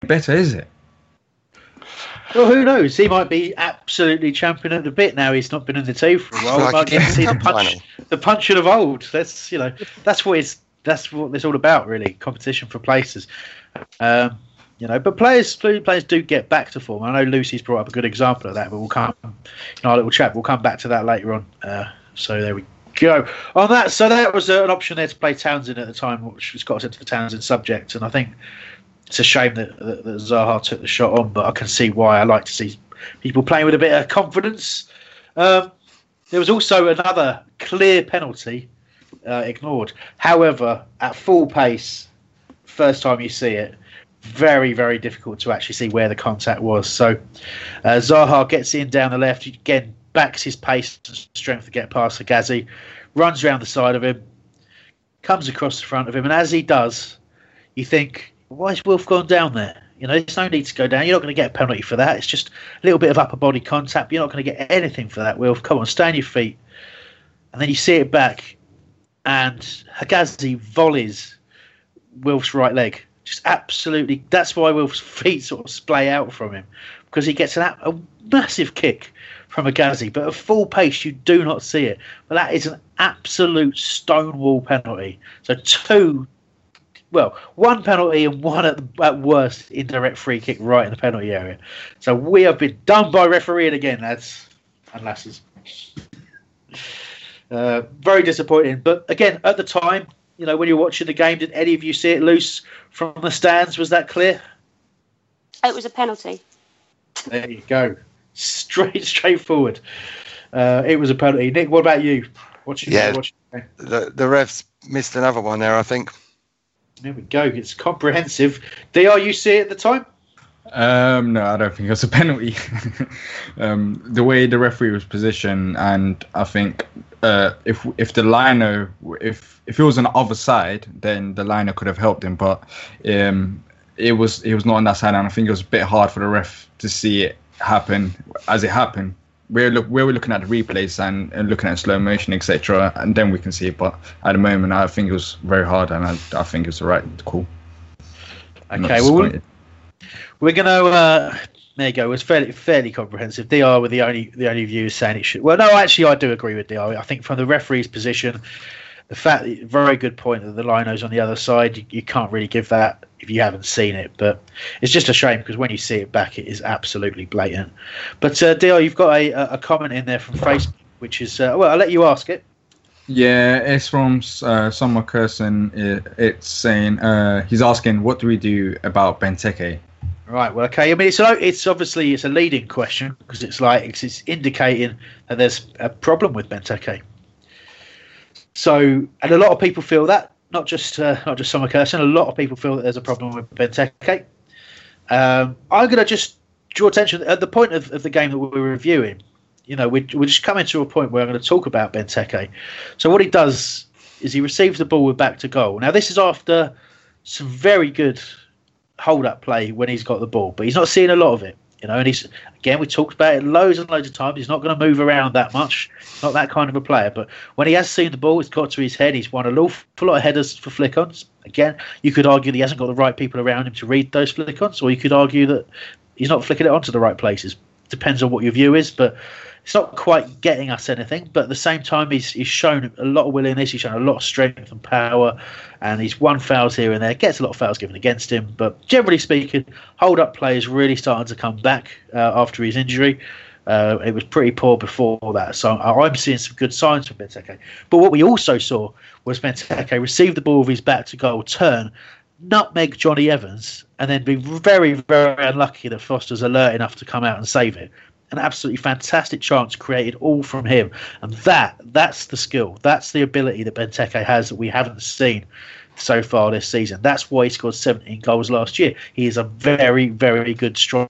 Better, is it? Well, who knows? He might be absolutely champion at the bit now. He's not been in the team for a while. Like, might get to see the puncher of old. That's, you know, that's what it's all about, really. Competition for places. You know, but players do get back to form. I know Lucy's brought up a good example of that, but we'll come, in our little chat, we'll come back to that later on. So there we go. On that, so that was an option there to play Townsend at the time, which was got us into the Townsend subject, and I think it's a shame that Zaha took the shot on, but I can see why. I like to see people playing with a bit of confidence. There was also another clear penalty ignored. However, at full pace, first time you see it, very, very difficult to actually see where the contact was. So Zaha gets in down the left, again, backs his pace and strength to get past Hegazi, runs around the side of him, comes across the front of him, and as he does, you think, why has Wolf gone down there? You know, there's no need to go down. You're not going to get a penalty for that. It's just a little bit of upper body contact. You're not going to get anything for that, Wolf. Come on, stay on your feet. And then you see it back, and Hegazi volleys Wolf's right leg. Just absolutely. That's why Wolf's feet sort of splay out from him, because he gets a massive kick from Hegazi. But at full pace, you do not see it. But that is an absolute stonewall penalty. So one penalty and one at worst indirect free kick right in the penalty area. So we have been done by refereeing again, lads and lasses. Very disappointing. But again, at the time, you know, when you're watching the game, did any of you see it, Loose, from the stands? Was that clear? It was a penalty. There you go. Straightforward. It was a penalty. Nick, what about you? Watching the refs missed another one there, I think. There we go. It's comprehensive. DR, you see it at the time? No, I don't think it was a penalty. The way the referee was positioned, and I think if the liner, if it was on the other side, then the liner could have helped him. But it was not on that side, and I think it was a bit hard for the ref to see it happen as it happened. We're looking at the replays and looking at slow motion, etc., and then we can see it. But at the moment, I think it was very hard, and I think it was the right call. Okay, well, we're going to... there you go. It was fairly comprehensive. DR were the only viewers saying it should... Well, no, actually, I do agree with DR. I think from the referee's position, the fact... Very good point that the lino's on the other side. You can't really give that if you haven't seen it, but it's just a shame because when you see it back, it is absolutely blatant. But Dio, you've got a comment in there from Facebook, which is I'll let you ask it. Yeah, it's from someone cursing. It's saying he's asking, what do we do about Benteke? Right. Well, okay. I mean, it's obviously it's a leading question because it's indicating that there's a problem with Benteke. So, and a lot of people feel that. Not just Summer Kirsten. A lot of people feel that there's a problem with Benteke. I'm going to just draw attention at the point of the game that we're reviewing. You know, we're just coming to a point where I'm going to talk about Benteke. So what he does is he receives the ball with back to goal. Now this is after some very good hold-up play when he's got the ball, but he's not seeing a lot of it. You know, and he's, again, we talked about it loads and loads of times. He's not going to move around that much. He's not that kind of a player. But when he has seen the ball, it's got to his head. He's won an awful lot of headers for flick-ons. Again, you could argue that he hasn't got the right people around him to read those flick-ons, or you could argue that he's not flicking it onto the right places. Depends on what your view is, but it's not quite getting us anything. But at the same time, he's shown a lot of willingness. He's shown a lot of strength and power, and he's won fouls here and there. Gets a lot of fouls given against him, but generally speaking, hold-up play is really starting to come back after his injury. It was pretty poor before that, so I'm seeing some good signs from Benteke. But what we also saw was Benteke receive the ball with his back to goal, turn, nutmeg Johnny Evans, and then be very, very unlucky that Foster's alert enough to come out and save it. An absolutely fantastic chance created all from him. And that's the skill. That's the ability that Benteke has that we haven't seen so far this season. That's why he scored 17 goals last year. He is a very, very good striker,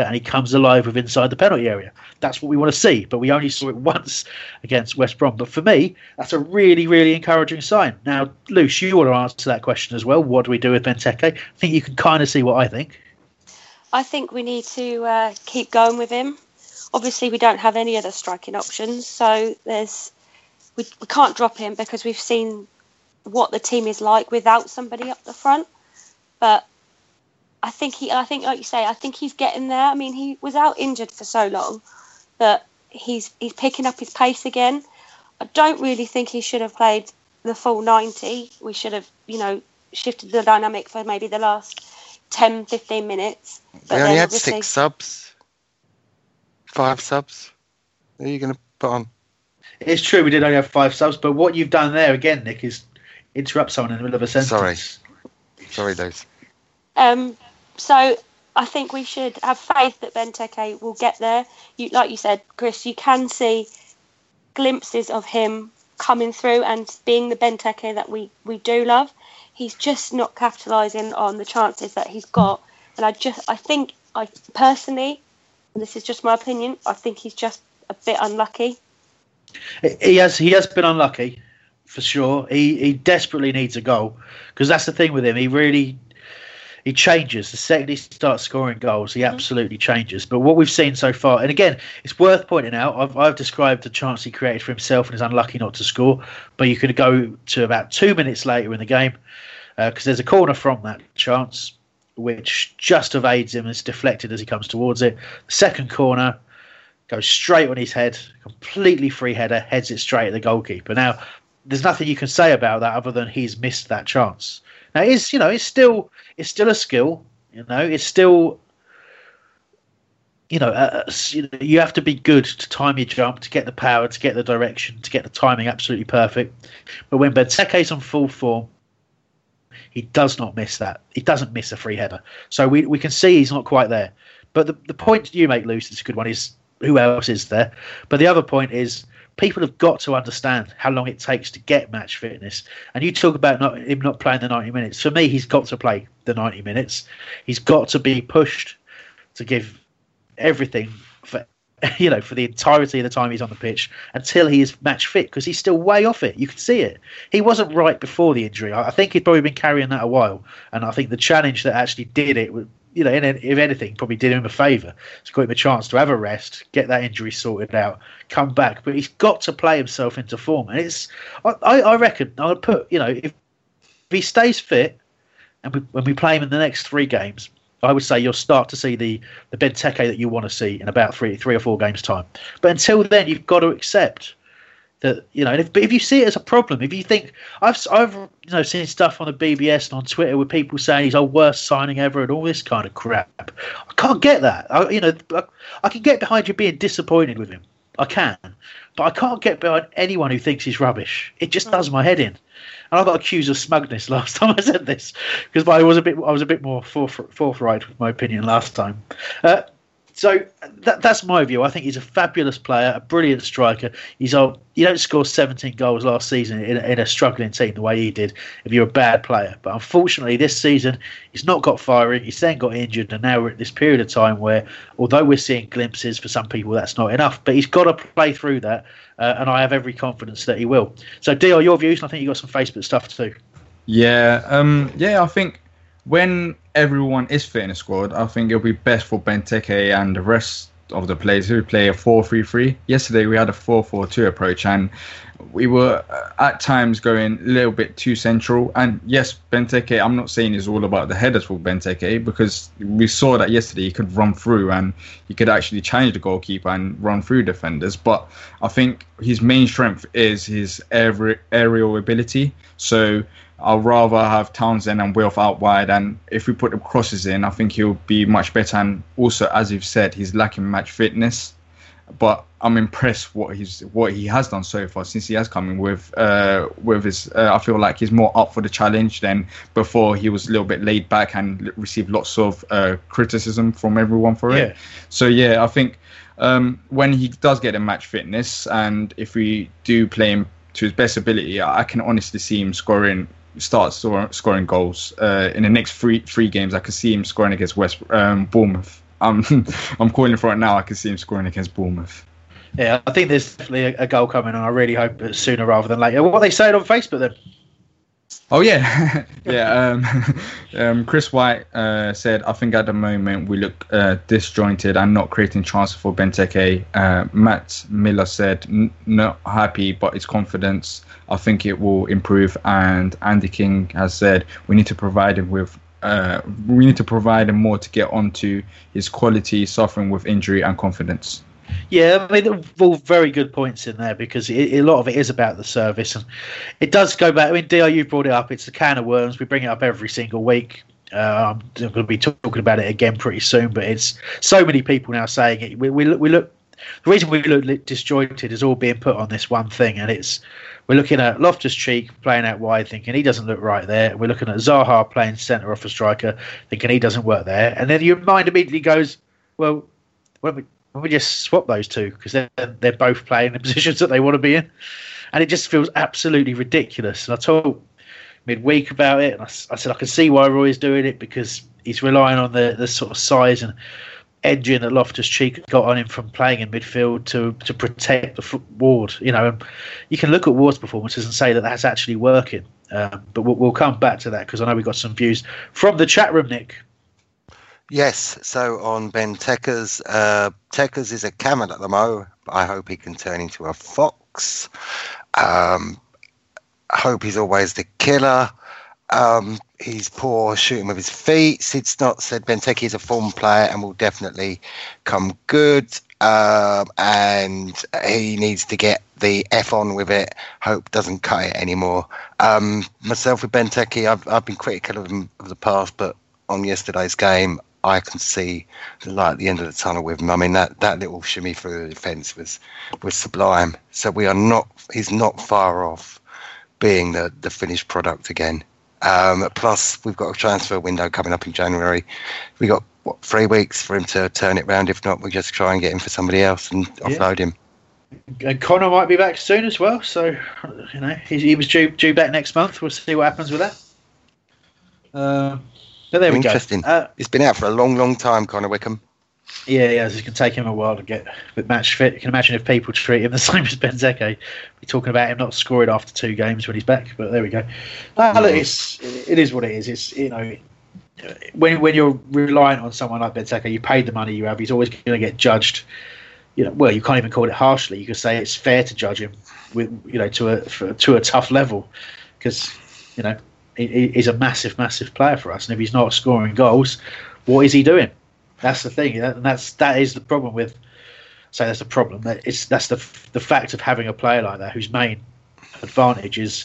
and he comes alive with inside the penalty area. That's what we want to see, but we only saw it once against West Brom. But for me, that's a really, really encouraging sign. Now, Luce, you want to answer that question as well. What do we do with Benteke? I think you can kind of see what I think. I think we need to keep going with him. Obviously, we don't have any other striking options, so there's we can't drop him because we've seen what the team is like without somebody up the front. But I think like you say, I think he's getting there. I mean, he was out injured for so long that he's picking up his pace again. I don't really think he should have played the full 90. We should have, shifted the dynamic for maybe the last 10, 15 minutes. But they only had 5 subs. Who are you going to put on? It's true, we did only have 5 subs, but what you've done there again, Nick, is interrupt someone in the middle of a sentence. Sorry, Dave. So I think we should have faith that Benteke will get there. Like you said, Chris, you can see glimpses of him coming through and being the Benteke that we do love. He's just not capitalising on the chances that he's got. And I personally, and this is just my opinion, I think he's just a bit unlucky. He has been unlucky, for sure. He desperately needs a goal, because that's the thing with him. He changes. The second he starts scoring goals, he absolutely changes. But what we've seen so far, and again, it's worth pointing out, I've described the chance he created for himself and is unlucky not to score. But you could go to about 2 minutes later in the game, because there's a corner from that chance, which just evades him and is deflected as he comes towards it. The second corner goes straight on his head, completely free header, heads it straight at the goalkeeper. Now, there's nothing you can say about that other than he's missed that chance. Now, it's still a skill, it's still, you have to be good to time your jump, to get the power, to get the direction, to get the timing absolutely perfect. But when Benteke's on full form, he does not miss that. He doesn't miss a free header. So we can see he's not quite there. But the point you make, Lucy, is a good one, is who else is there? But the other point is, people have got to understand how long it takes to get match fitness. And you talk about him not playing the 90 minutes. For me, he's got to play the 90 minutes. He's got to be pushed to give everything for the entirety of the time he's on the pitch until he is match fit, because he's still way off it. You can see it. He wasn't right before the injury. I think he'd probably been carrying that a while. And I think the challenge that actually did it was, if anything, probably did him a favour. It's got him a chance to have a rest, get that injury sorted out, come back. But he's got to play himself into form. And I reckon, I'll put, if he stays fit, and when we play him in the next 3 games, I would say you'll start to see the Benteke that you want to see in about three or 4 games' time. But until then, you've got to accept that, and if you see it as a problem, if you think, I've seen stuff on the BBS and on Twitter with people saying he's our worst signing ever and all this kind of crap. I can't get that. I can get behind you being disappointed with him. I can. But I can't get behind anyone who thinks he's rubbish. It just does my head in. And I got accused of smugness last time I said this, because I was a bit more forthright with my opinion last time. So that's my view. I think he's a fabulous player, a brilliant striker. You don't score 17 goals last season in a struggling team the way he did if you're a bad player. But unfortunately, this season, he's not got firing. He's then got injured. And now we're at this period of time where, although we're seeing glimpses, for some people, that's not enough. But he's got to play through that. And I have every confidence that he will. So, Dio, your views? And I think you got some Facebook stuff too. Yeah, I think when everyone is fit in the squad, I think it'll be best for Benteke and the rest of the players who play a 4-3-3. Yesterday we had a 4-4-2 approach, and we were at times going a little bit too central. And yes, Benteke, I'm not saying it's all about the headers for Benteke, because we saw that yesterday he could run through and he could actually challenge the goalkeeper and run through defenders. But I think his main strength is his aerial ability. So I'd rather have Townsend and Wilf out wide, and if we put the crosses in, I think he'll be much better. And also, as you've said, he's lacking match fitness, but I'm impressed what he has done so far since he has come in with his. I feel like he's more up for the challenge than before. He was a little bit laid back and received lots of criticism from everyone for it. Yeah. So yeah, I think when he does get a match fitness, and if we do play him to his best ability, I can honestly see him scoring goals in the next three games. I could see him scoring against Bournemouth. I'm calling for it now. I could see him scoring against Bournemouth. Yeah, I think there's definitely a goal coming, and I really hope it's sooner rather than later. What are they saying on Facebook then? Oh, yeah. Chris White said, I think at the moment we look disjointed and not creating chances for Benteke. Matt Miller said, not happy, but it's confidence. I think it will improve. And Andy King has said, we need to provide him with more to get onto his quality, suffering with injury and confidence. Yeah, I mean, they're all very good points in there, because a lot of it is about the service, and it does go back. I mean, Dio, you brought it up. It's a can of worms. We bring it up every single week. I'm going to be talking about it again pretty soon, but it's so many people now saying it. We look. The reason we look disjointed is all being put on this one thing, and it's we're looking at Loftus-Cheek playing out wide, thinking he doesn't look right there. We're looking at Zaha playing centre off a striker, thinking he doesn't work there, and then your mind immediately goes, well, when we just swap those two, because they're both playing the positions that they want to be in. And it just feels absolutely ridiculous. And I talked midweek about it, and I said I can see why Roy's doing it, because he's relying on the sort of size and engine that Loftus-Cheek got on him from playing in midfield to protect the Ward. You know, and you can look at Ward's performances and say that that's actually working. But we'll come back to that, because I know we got some views from the chat room, Nick. Yes, so on Benteke's, Tekkers is a camel at the moment. I hope he can turn into a fox. I hope he's always the killer. He's poor shooting with his feet. Sid Snott said Benteke is a form player and will definitely come good. And he needs to get the F on with it. Hope doesn't cut it anymore. Myself with Benteke, I've been critical of him of the past, but on yesterday's game, I can see the light at the end of the tunnel with him. I mean, that little shimmy through the defence was sublime. So he's not far off being the finished product again. Plus, we've got a transfer window coming up in January. We've got, 3 weeks for him to turn it round. If not, we'll just try and get him for somebody else and offload him. And Connor might be back soon as well. So, you know, he was due back next month. We'll see what happens with that. But there we go. Interesting. It's been out for a long, long time, Connor Wickham. Yeah, it's going to take him a while to get match fit. You can imagine if people treat him the same as Benteke, we're talking about him not scoring after 2 games when he's back. But there we go. Look, it is what it is. It's, you know, when you're reliant on someone like Benteke, you paid the money you have. He's always going to get judged. You know, well, you can't even call it harshly. You could say it's fair to judge him with, you know, to a tough level, because, you know, he's a massive, massive player for us. And if he's not scoring goals, what is he doing? That's the thing. And that is the problem with... So that's the problem. That's the fact of having a player like that, whose main advantage is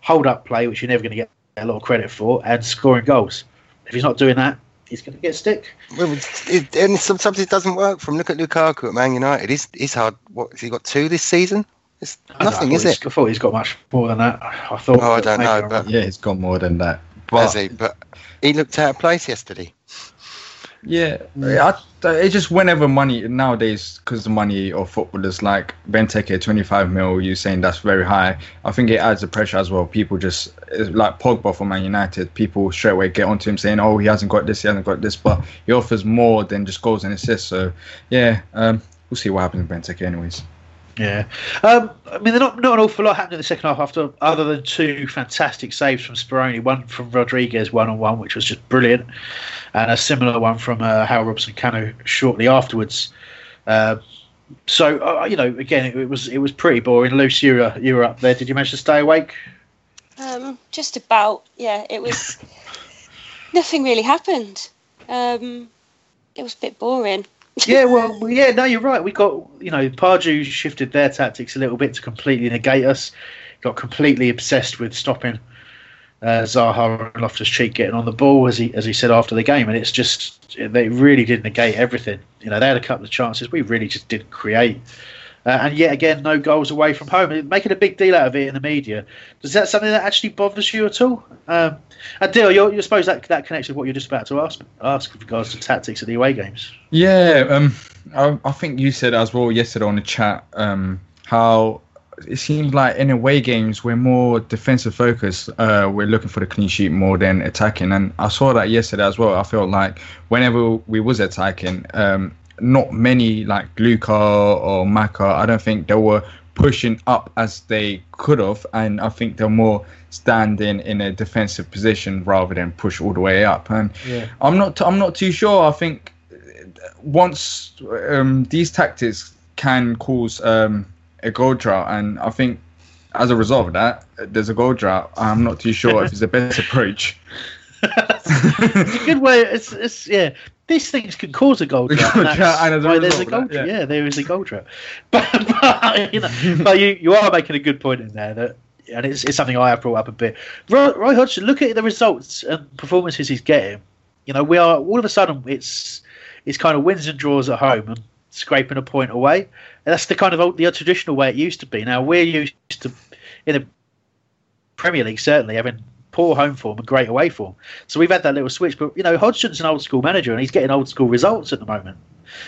hold-up play, which you're never going to get a lot of credit for, and scoring goals. If he's not doing that, he's going to get stick. Well, and sometimes it doesn't work for him. Look at Lukaku at Man United. It's hard. What, has he got 2 this season? It's nothing, is it? I thought he's got much more than that. I don't know. But yeah, he's got more than that. Has he? But he looked out of place yesterday. Yeah, it's just whenever money nowadays, because the money of footballers like Benteke, 25 mil, you're saying that's very high. I think it adds the pressure as well. People just, like Pogba for Man United, people straight away get onto him saying, oh, he hasn't got this, but he offers more than just goals and assists. So, yeah, we'll see what happens with Benteke anyways. Yeah, I mean, there's not an awful lot happened in the second half other than 2 fantastic saves from Speroni, one from Rodriguez one-on-one, which was just brilliant, and a similar one from Hal Robson-Cano shortly afterwards. So, you know, again, it was pretty boring. Lucy, you were up there. Did you manage to stay awake? Just about, yeah. It was... nothing really happened. It was a bit boring. Yeah, well, yeah, no, you're right. We got, you know, Pardew shifted their tactics a little bit to completely negate us. Got completely obsessed with stopping Zaha and Loftus-Cheek getting on the ball, as he said after the game. And it's just, they really did negate everything. You know, they had a couple of chances. We really just didn't create. And yet again, no goals away from home. Making a big deal out of it in the media. Is that something that actually bothers you at all? And Dil, you suppose that connects with what you're just about to ask with regards to tactics of the away games. Yeah, I think you said as well yesterday on the chat how it seemed like in away games we're more defensive focused. We're looking for the clean sheet more than attacking. And I saw that yesterday as well. I felt like whenever we was attacking... not many like Gluca or Maka, I don't think they were pushing up as they could have, and I think they're more standing in a defensive position rather than push all the way up. And yeah. I'm not too sure. I think once these tactics can cause a goal drought, and I think as a result of that, there's a goal drought. I'm not too sure if it's the best approach. It's a good way. It's yeah. These things can cause a goal drought. There is a goal drought. But, you are making a good point in there, and it's something I have brought up a bit. Roy Hodgson, look at the results and performances he's getting. You know, we are all of a sudden it's kind of wins and draws at home and scraping a point away. And that's the kind of the traditional way it used to be. Now we're used to in the Premier League certainly having poor home form and great away form. So we've had that little switch. But, you know, Hodgson's an old school manager and he's getting old school results at the moment.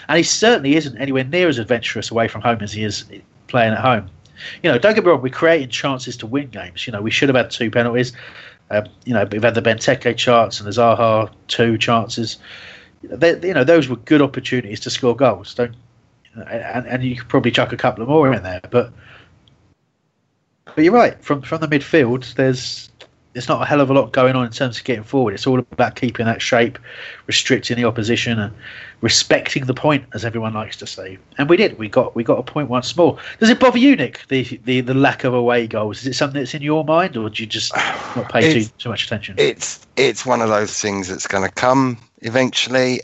And he certainly isn't anywhere near as adventurous away from home as he is playing at home. You know, don't get me wrong, we're creating chances to win games. You know, we should have had 2 penalties. We've had the Benteke chance and the Zaha 2 chances. Those were good opportunities to score goals. And you could probably chuck a couple of more in there. But you're right. From the midfield, there's not a hell of a lot going on in terms of getting forward. It's all about keeping that shape, restricting the opposition, and respecting the point, as everyone likes to say. And we did. We got a point once more. Does it bother you, Nick? The lack of away goals. Is it something that's in your mind, or do you just not pay too much attention? It's one of those things that's going to come eventually.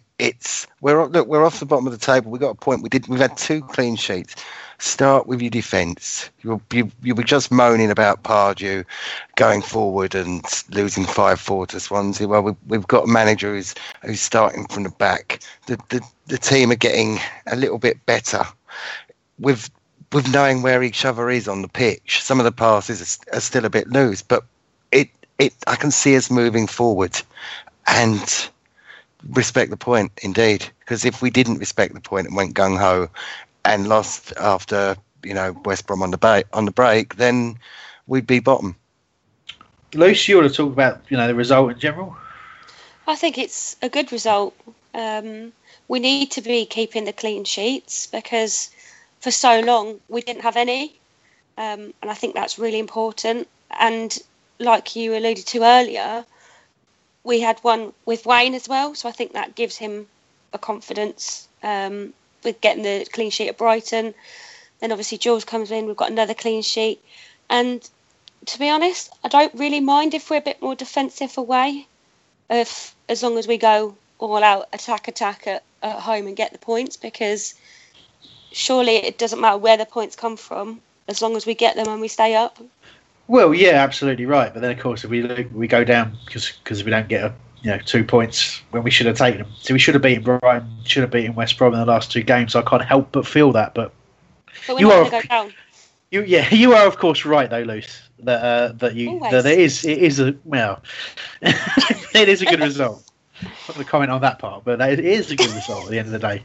We're off the bottom of the table. We got a point. We've had 2 clean sheets. Start with your defence. You'll be just moaning about Pardew going forward and losing 5-4 to Swansea. Well, we've got a manager who's starting from the back. The team are getting a little bit better with knowing where each other is on the pitch. Some of the passes are still a bit loose, but I can see us moving forward and respect the point indeed. Because if we didn't respect the point and went gung ho and lost after, West Brom on the break, then we'd be bottom. Lucy, you want to talk about, the result in general? I think it's a good result. We need to be keeping the clean sheets because for so long we didn't have any. And I think that's really important. And like you alluded to earlier, we had one with Wayne as well. So I think that gives him a confidence with getting the clean sheet at Brighton. Then obviously Jules comes in, we've got another clean sheet. And to be honest, I don't really mind if we're a bit more defensive away, as long as we go all out, attack at home and get the points, because surely it doesn't matter where the points come from, as long as we get them and we stay up. Well, yeah, absolutely right. But then, of course, if we go down because we don't get a 2 points when we should have taken them. So we should have beaten Brighton, should have beaten West Brom in the last 2 games. I can't help but feel that. But you are going to go down. You are of course right though, Luce. It is a good result. I'm not going to comment on that part, but it is a good result at the end of the day.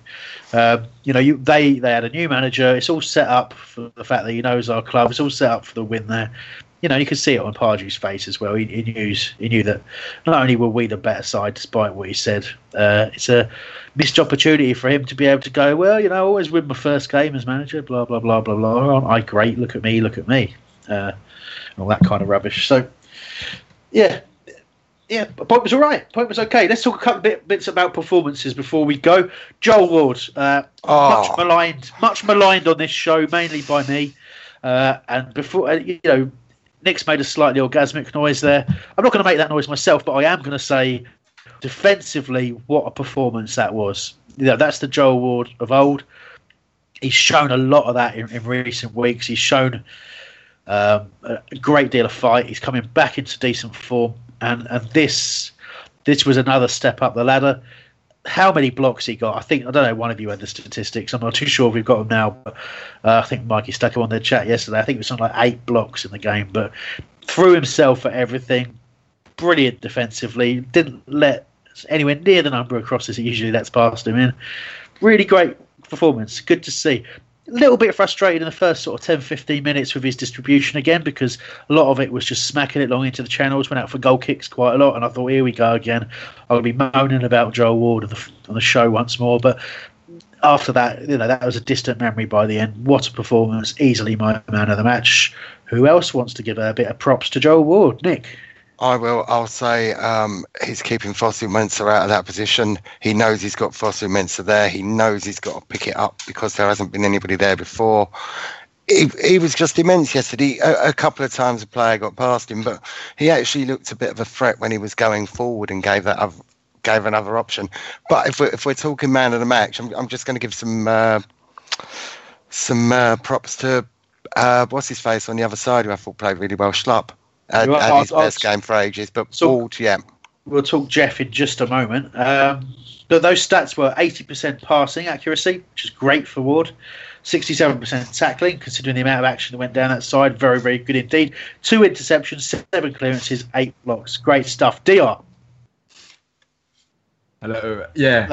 They had a new manager. It's all set up for the fact that he knows our club. It's all set up for the win there. You could see it on Pardew's face as well. He knew that not only were we the better side, despite what he said, it's a missed opportunity for him to be able to go, well, I always win my first game as manager, blah, blah, blah, blah, blah. Aren't I great? Look at me. And all that kind of rubbish. So, yeah, point was all right. Point was okay. Let's talk a couple of bits about performances before we go. Joel Ward, much maligned on this show, mainly by me. And before, Nick's made a slightly orgasmic noise there. I'm not going to make that noise myself, but I am going to say defensively what a performance that was. That's the Joel Ward of old. He's shown a lot of that in recent weeks. He's shown a great deal of fight. He's coming back into decent form. And this was another step up the ladder. How many blocks he got? I don't know, one of you had the statistics. I'm not too sure if we've got them now. But, I think Mikey stuck him on the chat yesterday. I think it was something like 8 blocks in the game, but threw himself at everything. Brilliant defensively. Didn't let anywhere near the number of crosses he usually lets past him in. Really great performance. Good to see. A little bit frustrated in the first sort of 10, 15 minutes with his distribution again, because a lot of it was just smacking it long into the channels. Went out for goal kicks quite a lot, and I thought, here we go again. I'll be moaning about Joel Ward on the show once more, but after that, you know, that was a distant memory by the end. What a performance. Easily my man of the match. Who else wants to give a bit of props to Joel Ward? Nick? I will. I'll say he's keeping Fosu-Mensah out of that position. He knows he's got Fosu-Mensah there. He knows he's got to pick it up because there hasn't been anybody there before. He was just immense yesterday. A couple of times a player got past him, but he actually looked a bit of a threat when he was going forward and gave that gave another option. But if we're talking man of the match, I'm just going to give some props to what's his face on the other side, who I thought played really well. Schlupp had his best game for ages, but Ward, yeah. We'll talk Jeff in just a moment. But those stats were 80% passing accuracy, which is great for Ward. 67% tackling, considering the amount of action that went down that side. Very, very good indeed. 2 interceptions, 7 clearances, 8 blocks. Great stuff. DR. Hello. Yeah.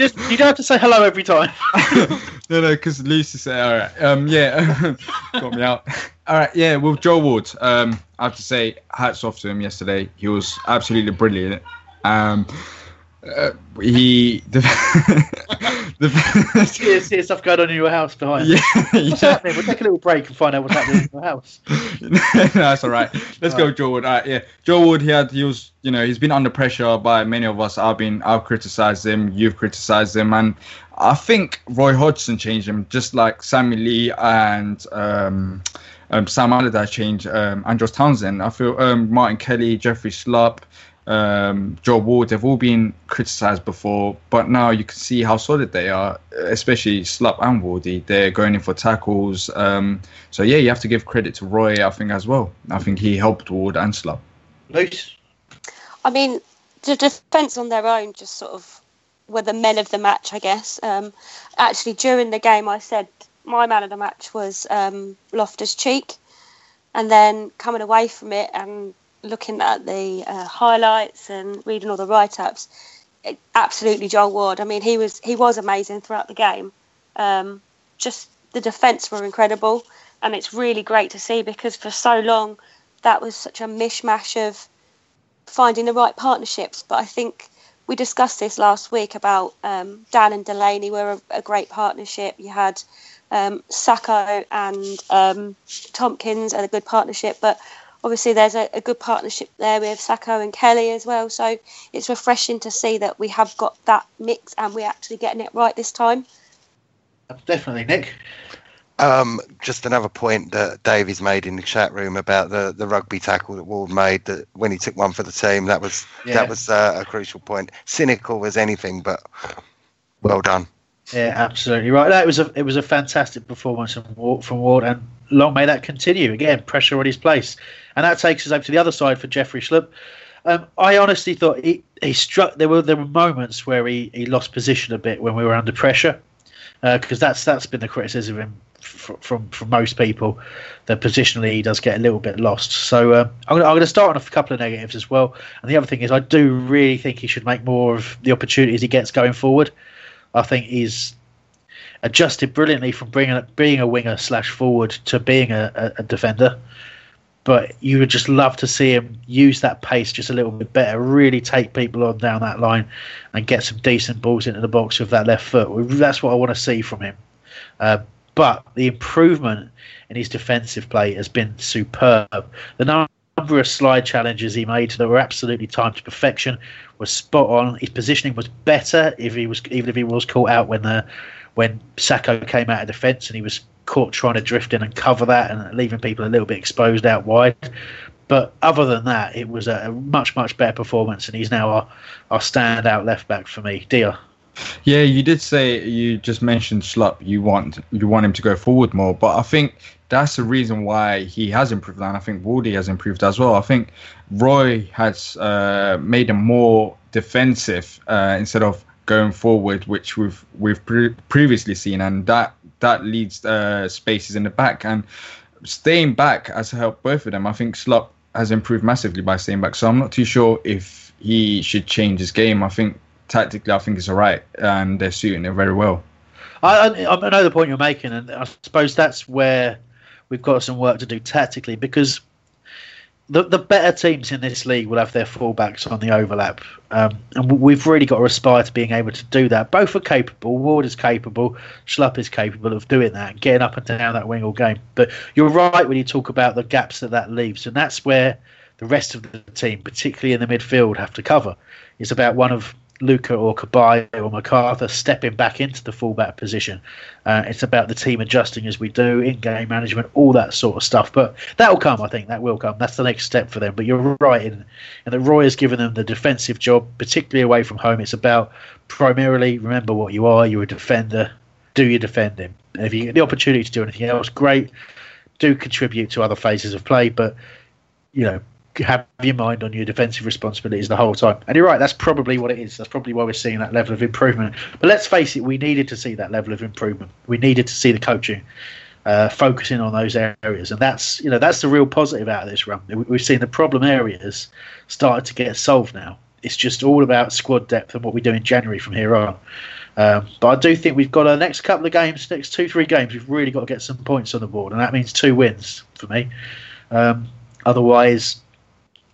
You don't have to say hello every time. No, because Lucy said, all right. Yeah. Got me out. All right. Yeah. Well, Joel Ward, I have to say, hats off to him yesterday. He was absolutely brilliant. See stuff going on in your house behind. What's happening? We'll take a little break and find out what's happening in your house. No, that's all right. Let's go, Joel Ward. All right, yeah, Joel Ward. He was, you know, he's been under pressure by many of us. I've criticised him. You've criticised him, and I think Roy Hodgson changed him, just like Sammy Lee and Sam Allardyce changed Andros Townsend. I feel Martin Kelly, Jeffrey Schlupp, Joel Ward, they've all been criticised before, but now you can see how solid they are, especially Schlupp and Wardy. They're going in for tackles. So, yeah, you have to give credit to Roy, I think, as well. I think he helped Ward and Schlupp. Luce? I mean, the defence on their own just sort of were the men of the match, I guess. Actually, during the game, I said my man of the match was Loftus-Cheek, and then coming away from it and looking at the highlights and reading all the write-ups, absolutely Joel Ward. I mean, he was amazing throughout the game. Just the defence were incredible, and it's really great to see, because for so long that was such a mishmash of finding the right partnerships. But I think we discussed this last week about Dan and Delaney were a great partnership. You had Sakho and Tompkins had a good partnership, but obviously, there's a good partnership there with Sakho and Kelly as well. So it's refreshing to see that we have got that mix and we're actually getting it right this time. Definitely, Nick. Just another point that Davey's made in the chat room about the rugby tackle that Ward made, that when he took one for the team, that was a crucial point. Cynical as anything, but well done. Yeah, absolutely right. It was a fantastic performance from Ward, and long may that continue. Again, pressure on his place. And that takes us over to the other side for Jeffrey Schlupp. I honestly thought he struck. There were moments where he lost position a bit when we were under pressure, because that's been the criticism of him from most people, that positionally he does get a little bit lost. So I'm going to start on a couple of negatives as well. And the other thing is, I do really think he should make more of the opportunities he gets going forward. I think he's adjusted brilliantly from being a winger / forward to being a defender. But you would just love to see him use that pace just a little bit better, really take people on down that line and get some decent balls into the box with that left foot. That's what I want to see from him. But the improvement in his defensive play has been superb. The number of slide challenges he made that were absolutely timed to perfection was spot on. His positioning was better even if he was caught out when Sakho came out of defence and he was caught trying to drift in and cover that and leaving people a little bit exposed out wide. But other than that, it was a much, much better performance, and he's now our standout left back for me. Dear. Yeah, you just mentioned Schlupp. You want him to go forward more, but I think that's the reason why he has improved, and I think Wardy has improved as well. I think Roy has made him more defensive instead of going forward, which we've previously seen, and that leads spaces in the back, and staying back has helped both of them. I think Schlupp has improved massively by staying back, so I'm not too sure if he should change his game. I think tactically, I think it's all right, and they're suiting it very well. I know the point you're making, and I suppose that's where we've got some work to do tactically, because the better teams in this league will have their fullbacks on the overlap, and we've really got to aspire to being able to do that. Both are capable. Ward is capable. Schlupp is capable of doing that and getting up and down that wing all game. But you're right when you talk about the gaps that leaves, and that's where the rest of the team, particularly in the midfield, have to cover. It's about one of Luca or Caballo or McArthur stepping back into the fullback position. It's about the team adjusting as we do, in-game management, all that sort of stuff. But that'll come, I think. That will come. That's the next step for them. But you're right in that Roy has given them the defensive job, particularly away from home. It's about primarily remember what you are. You're a defender. Do your defending. And if you get the opportunity to do anything else, great. Do contribute to other phases of play. But, you know, have your mind on your defensive responsibilities the whole time. And you're right, that's probably what it is. That's probably why we're seeing that level of improvement. But let's face it, we needed to see that level of improvement. We needed to see the coaching focusing on those areas. And that's the real positive out of this run. We've seen the problem areas started to get solved now. It's just all about squad depth and what we do in January from here on. But I do think we've got our next couple of games, next 2-3 games, we've really got to get some points on the board. And that means 2 wins for me. Otherwise,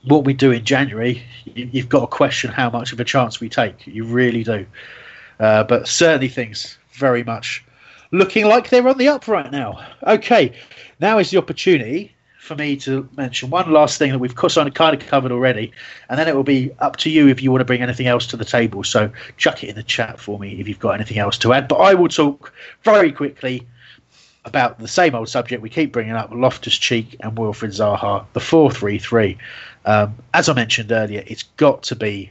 what we do in January, you've got to question how much of a chance we take. You really do. But certainly things very much looking like they're on the up right now. Okay, now is the opportunity for me to mention one last thing that we've kind of covered already, and then it will be up to you if you want to bring anything else to the table. So chuck it in the chat for me if you've got anything else to add. But I will talk very quickly about the same old subject we keep bringing up, Loftus-Cheek and Wilfried Zaha, the 4-3-3. As I mentioned earlier, it's got to be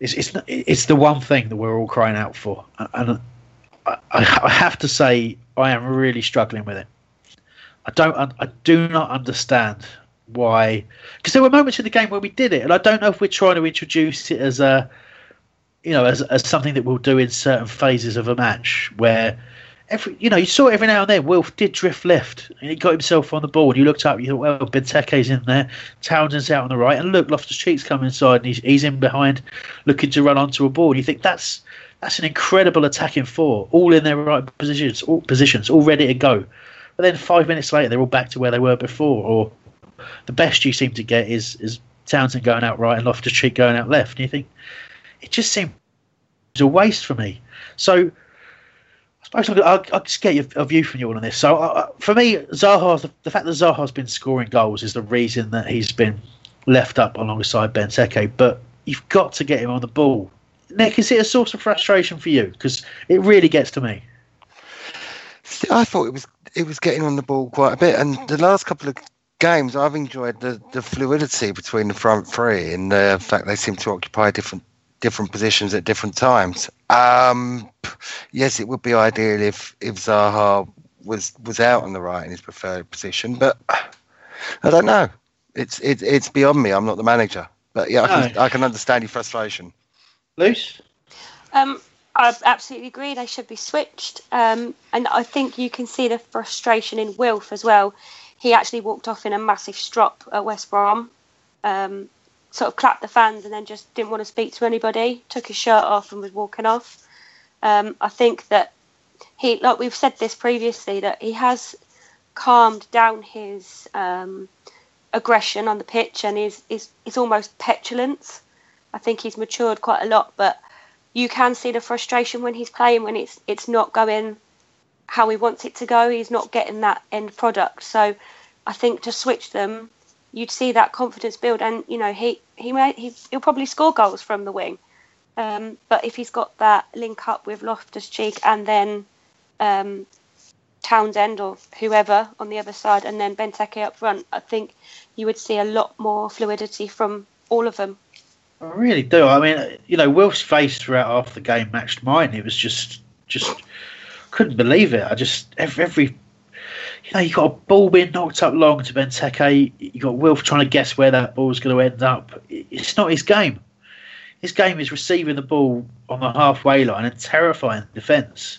it's the one thing that we're all crying out for, and I have to say I am really struggling with it. I do not understand why, because there were moments in the game where we did it, and I don't know if we're trying to introduce it as a as something that we'll do in certain phases of a match where. You saw every now and then, Wilf did drift left and he got himself on the ball. And you looked up, you thought, well, Benteke's in there, Townsend's out on the right, and look, Loftus-Cheek's come inside and he's in behind, looking to run onto a ball. You think that's an incredible attacking four, all in their right positions, all ready to go. But then 5 minutes later, they're all back to where they were before. Or the best you seem to get is Townsend going out right and Loftus-Cheek going out left. And you think it just seems a waste for me. So. I'll just get a view from you all on this. So, for me, Zaha, the fact that Zaha's been scoring goals is the reason that he's been left up alongside Benteke. But you've got to get him on the ball. Nick, is it a source of frustration for you? Because it really gets to me. I thought it was getting on the ball quite a bit. And the last couple of games, I've enjoyed the fluidity between the front three and the fact they seem to occupy different positions at different times. Yes, it would be ideal if Zaha was out on the right in his preferred position, but I don't know. It's beyond me. I'm not the manager, but yeah, I can understand your frustration. Luce? I absolutely agree. They should be switched, and I think you can see the frustration in Wilf as well. He actually walked off in a massive strop at West Brom. Sort of clapped the fans and then just didn't want to speak to anybody, took his shirt off and was walking off. I think that he, like we've said this previously, that he has calmed down his aggression on the pitch and is almost petulance. I think he's matured quite a lot, but you can see the frustration when he's playing, when it's not going how he wants it to go. He's not getting that end product. So I think to switch them, you'd see that confidence build, and he'll probably score goals from the wing, but if he's got that link up with Loftus-Cheek and then Townsend or whoever on the other side, and then Benteke up front, I think you would see a lot more fluidity from all of them. I really do. I mean, Wilf's face throughout half the game matched mine. It was just couldn't believe it. I just every. You've got a ball being knocked up long to Benteke. You've got Wilf trying to guess where that ball's going to end up. It's not his game. His game is receiving the ball on the halfway line and terrifying defence.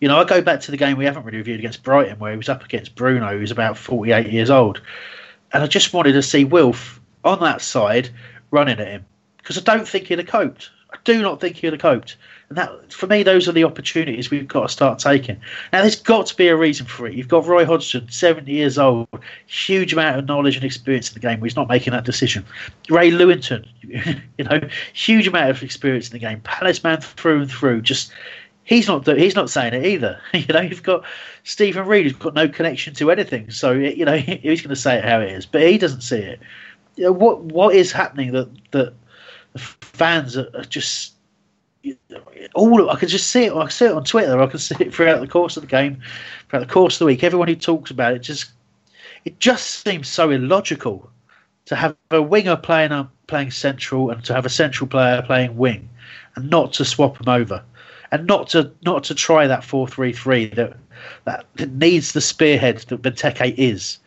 I go back to the game we haven't really reviewed against Brighton, where he was up against Bruno, who's about 48 years old. And I just wanted to see Wilf on that side running at him, because I don't think he'd have coped. I do not think he'd have coped. And that, for me, those are the opportunities we've got to start taking. Now, there's got to be a reason for it. You've got Roy Hodgson, 70 years old, huge amount of knowledge and experience in the game, but he's not making that decision. Ray Lewington, you know, huge amount of experience in the game. Palace man through and through. Just he's not saying it either. You know, you've got Stephen Reid, who's got no connection to anything, so you know he's going to say it how it is, but he doesn't see it. You know, what is happening that the fans are just all. I can just see it. I can see it on Twitter. I can see it throughout the course of the game, throughout the course of the week. Everyone who talks about it just seems so illogical to have a winger playing central and to have a central player playing wing, and not to swap them over, and not to try that 4-3-3 that needs the spearhead that Benteke is.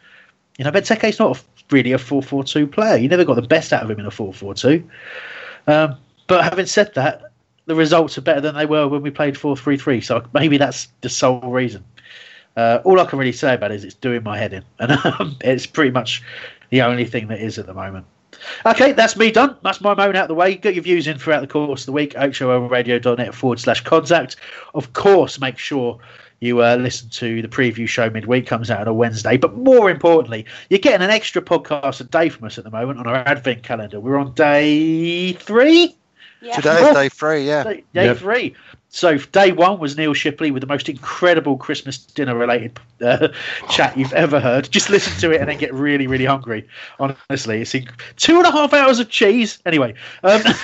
You know, Benteke's not really a 4-4-2 player. You never got the best out of him in a 4-4-2. But having said that, the results are better than they were when we played 4-3-3. So maybe that's the sole reason. All I can really say about it is it's doing my head in, and it's pretty much the only thing that is at the moment. Okay, that's me done. That's my moan out of the way. Get your views in throughout the course of the week. holradio.net/contact. Of course, make sure you listen to the preview show midweek, comes out on a Wednesday. But more importantly, you're getting an extra podcast a day from us at the moment on our Advent calendar. We're on day 3. Yeah. Today's day 3, yeah. Day 3. So day 1 was Neil Shipley with the most incredible Christmas dinner-related chat you've ever heard. Just listen to it and then get really, really hungry. Honestly, it's 2.5 hours of cheese. Anyway. Haven't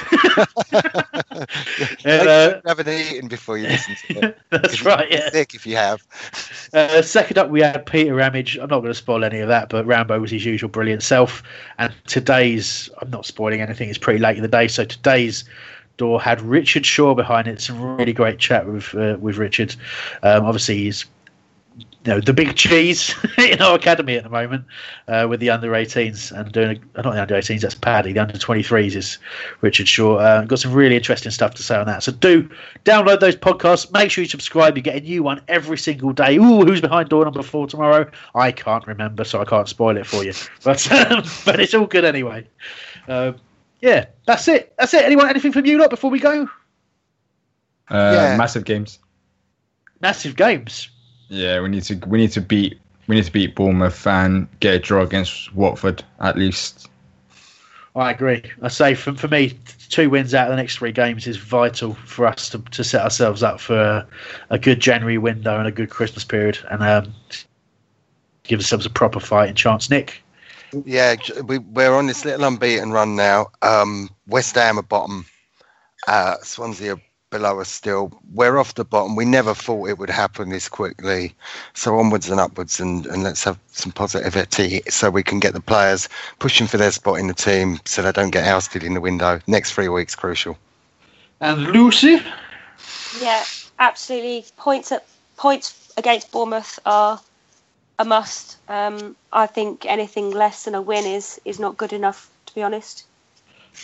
eaten before you listen to it. That's right, yeah. Sick if you have. Second up, we had Peter Ramage. I'm not going to spoil any of that, but Rambo was his usual brilliant self. And today's, I'm not spoiling anything, it's pretty late in the day, so today's Door had Richard Shaw behind it. Some really great chat with Richard. Obviously, he's the big cheese in our academy at the moment with the under-18s and doing not the under-18s. That's Paddy. The under-23s is Richard Shaw. Got some really interesting stuff to say on that. So do download those podcasts. Make sure you subscribe. You get a new one every single day. Ooh, who's behind door number 4 tomorrow? I can't remember, so I can't spoil it for you. But it's all good anyway. Yeah, that's it. That's it. Anyone, anything from you lot before we go? Yeah. Massive games. Massive games. Yeah, we need to beat Bournemouth and get a draw against Watford at least. I agree. I say for me, 2 wins out of the next 3 games is vital for us to set ourselves up for a good January window and a good Christmas period, and give ourselves a proper fighting chance. Nick. Yeah, we're on this little unbeaten run now. West Ham are bottom. Swansea are below us still. We're off the bottom. We never thought it would happen this quickly. So onwards and upwards, and let's have some positivity so we can get the players pushing for their spot in the team so they don't get ousted in the window. Next 3 weeks, crucial. And Lucy? Yeah, absolutely. Points against Bournemouth are a must. I think anything less than a win is not good enough, to be honest.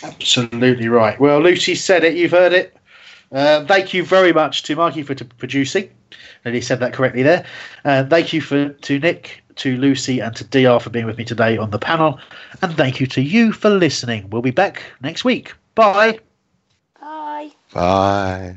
Absolutely right. Well, Lucy said it. You've heard it. Thank you very much to Marky for producing. And he said that correctly there. Thank you to Nick, to Lucy and to DR for being with me today on the panel. And thank you to you for listening. We'll be back next week. Bye. Bye. Bye.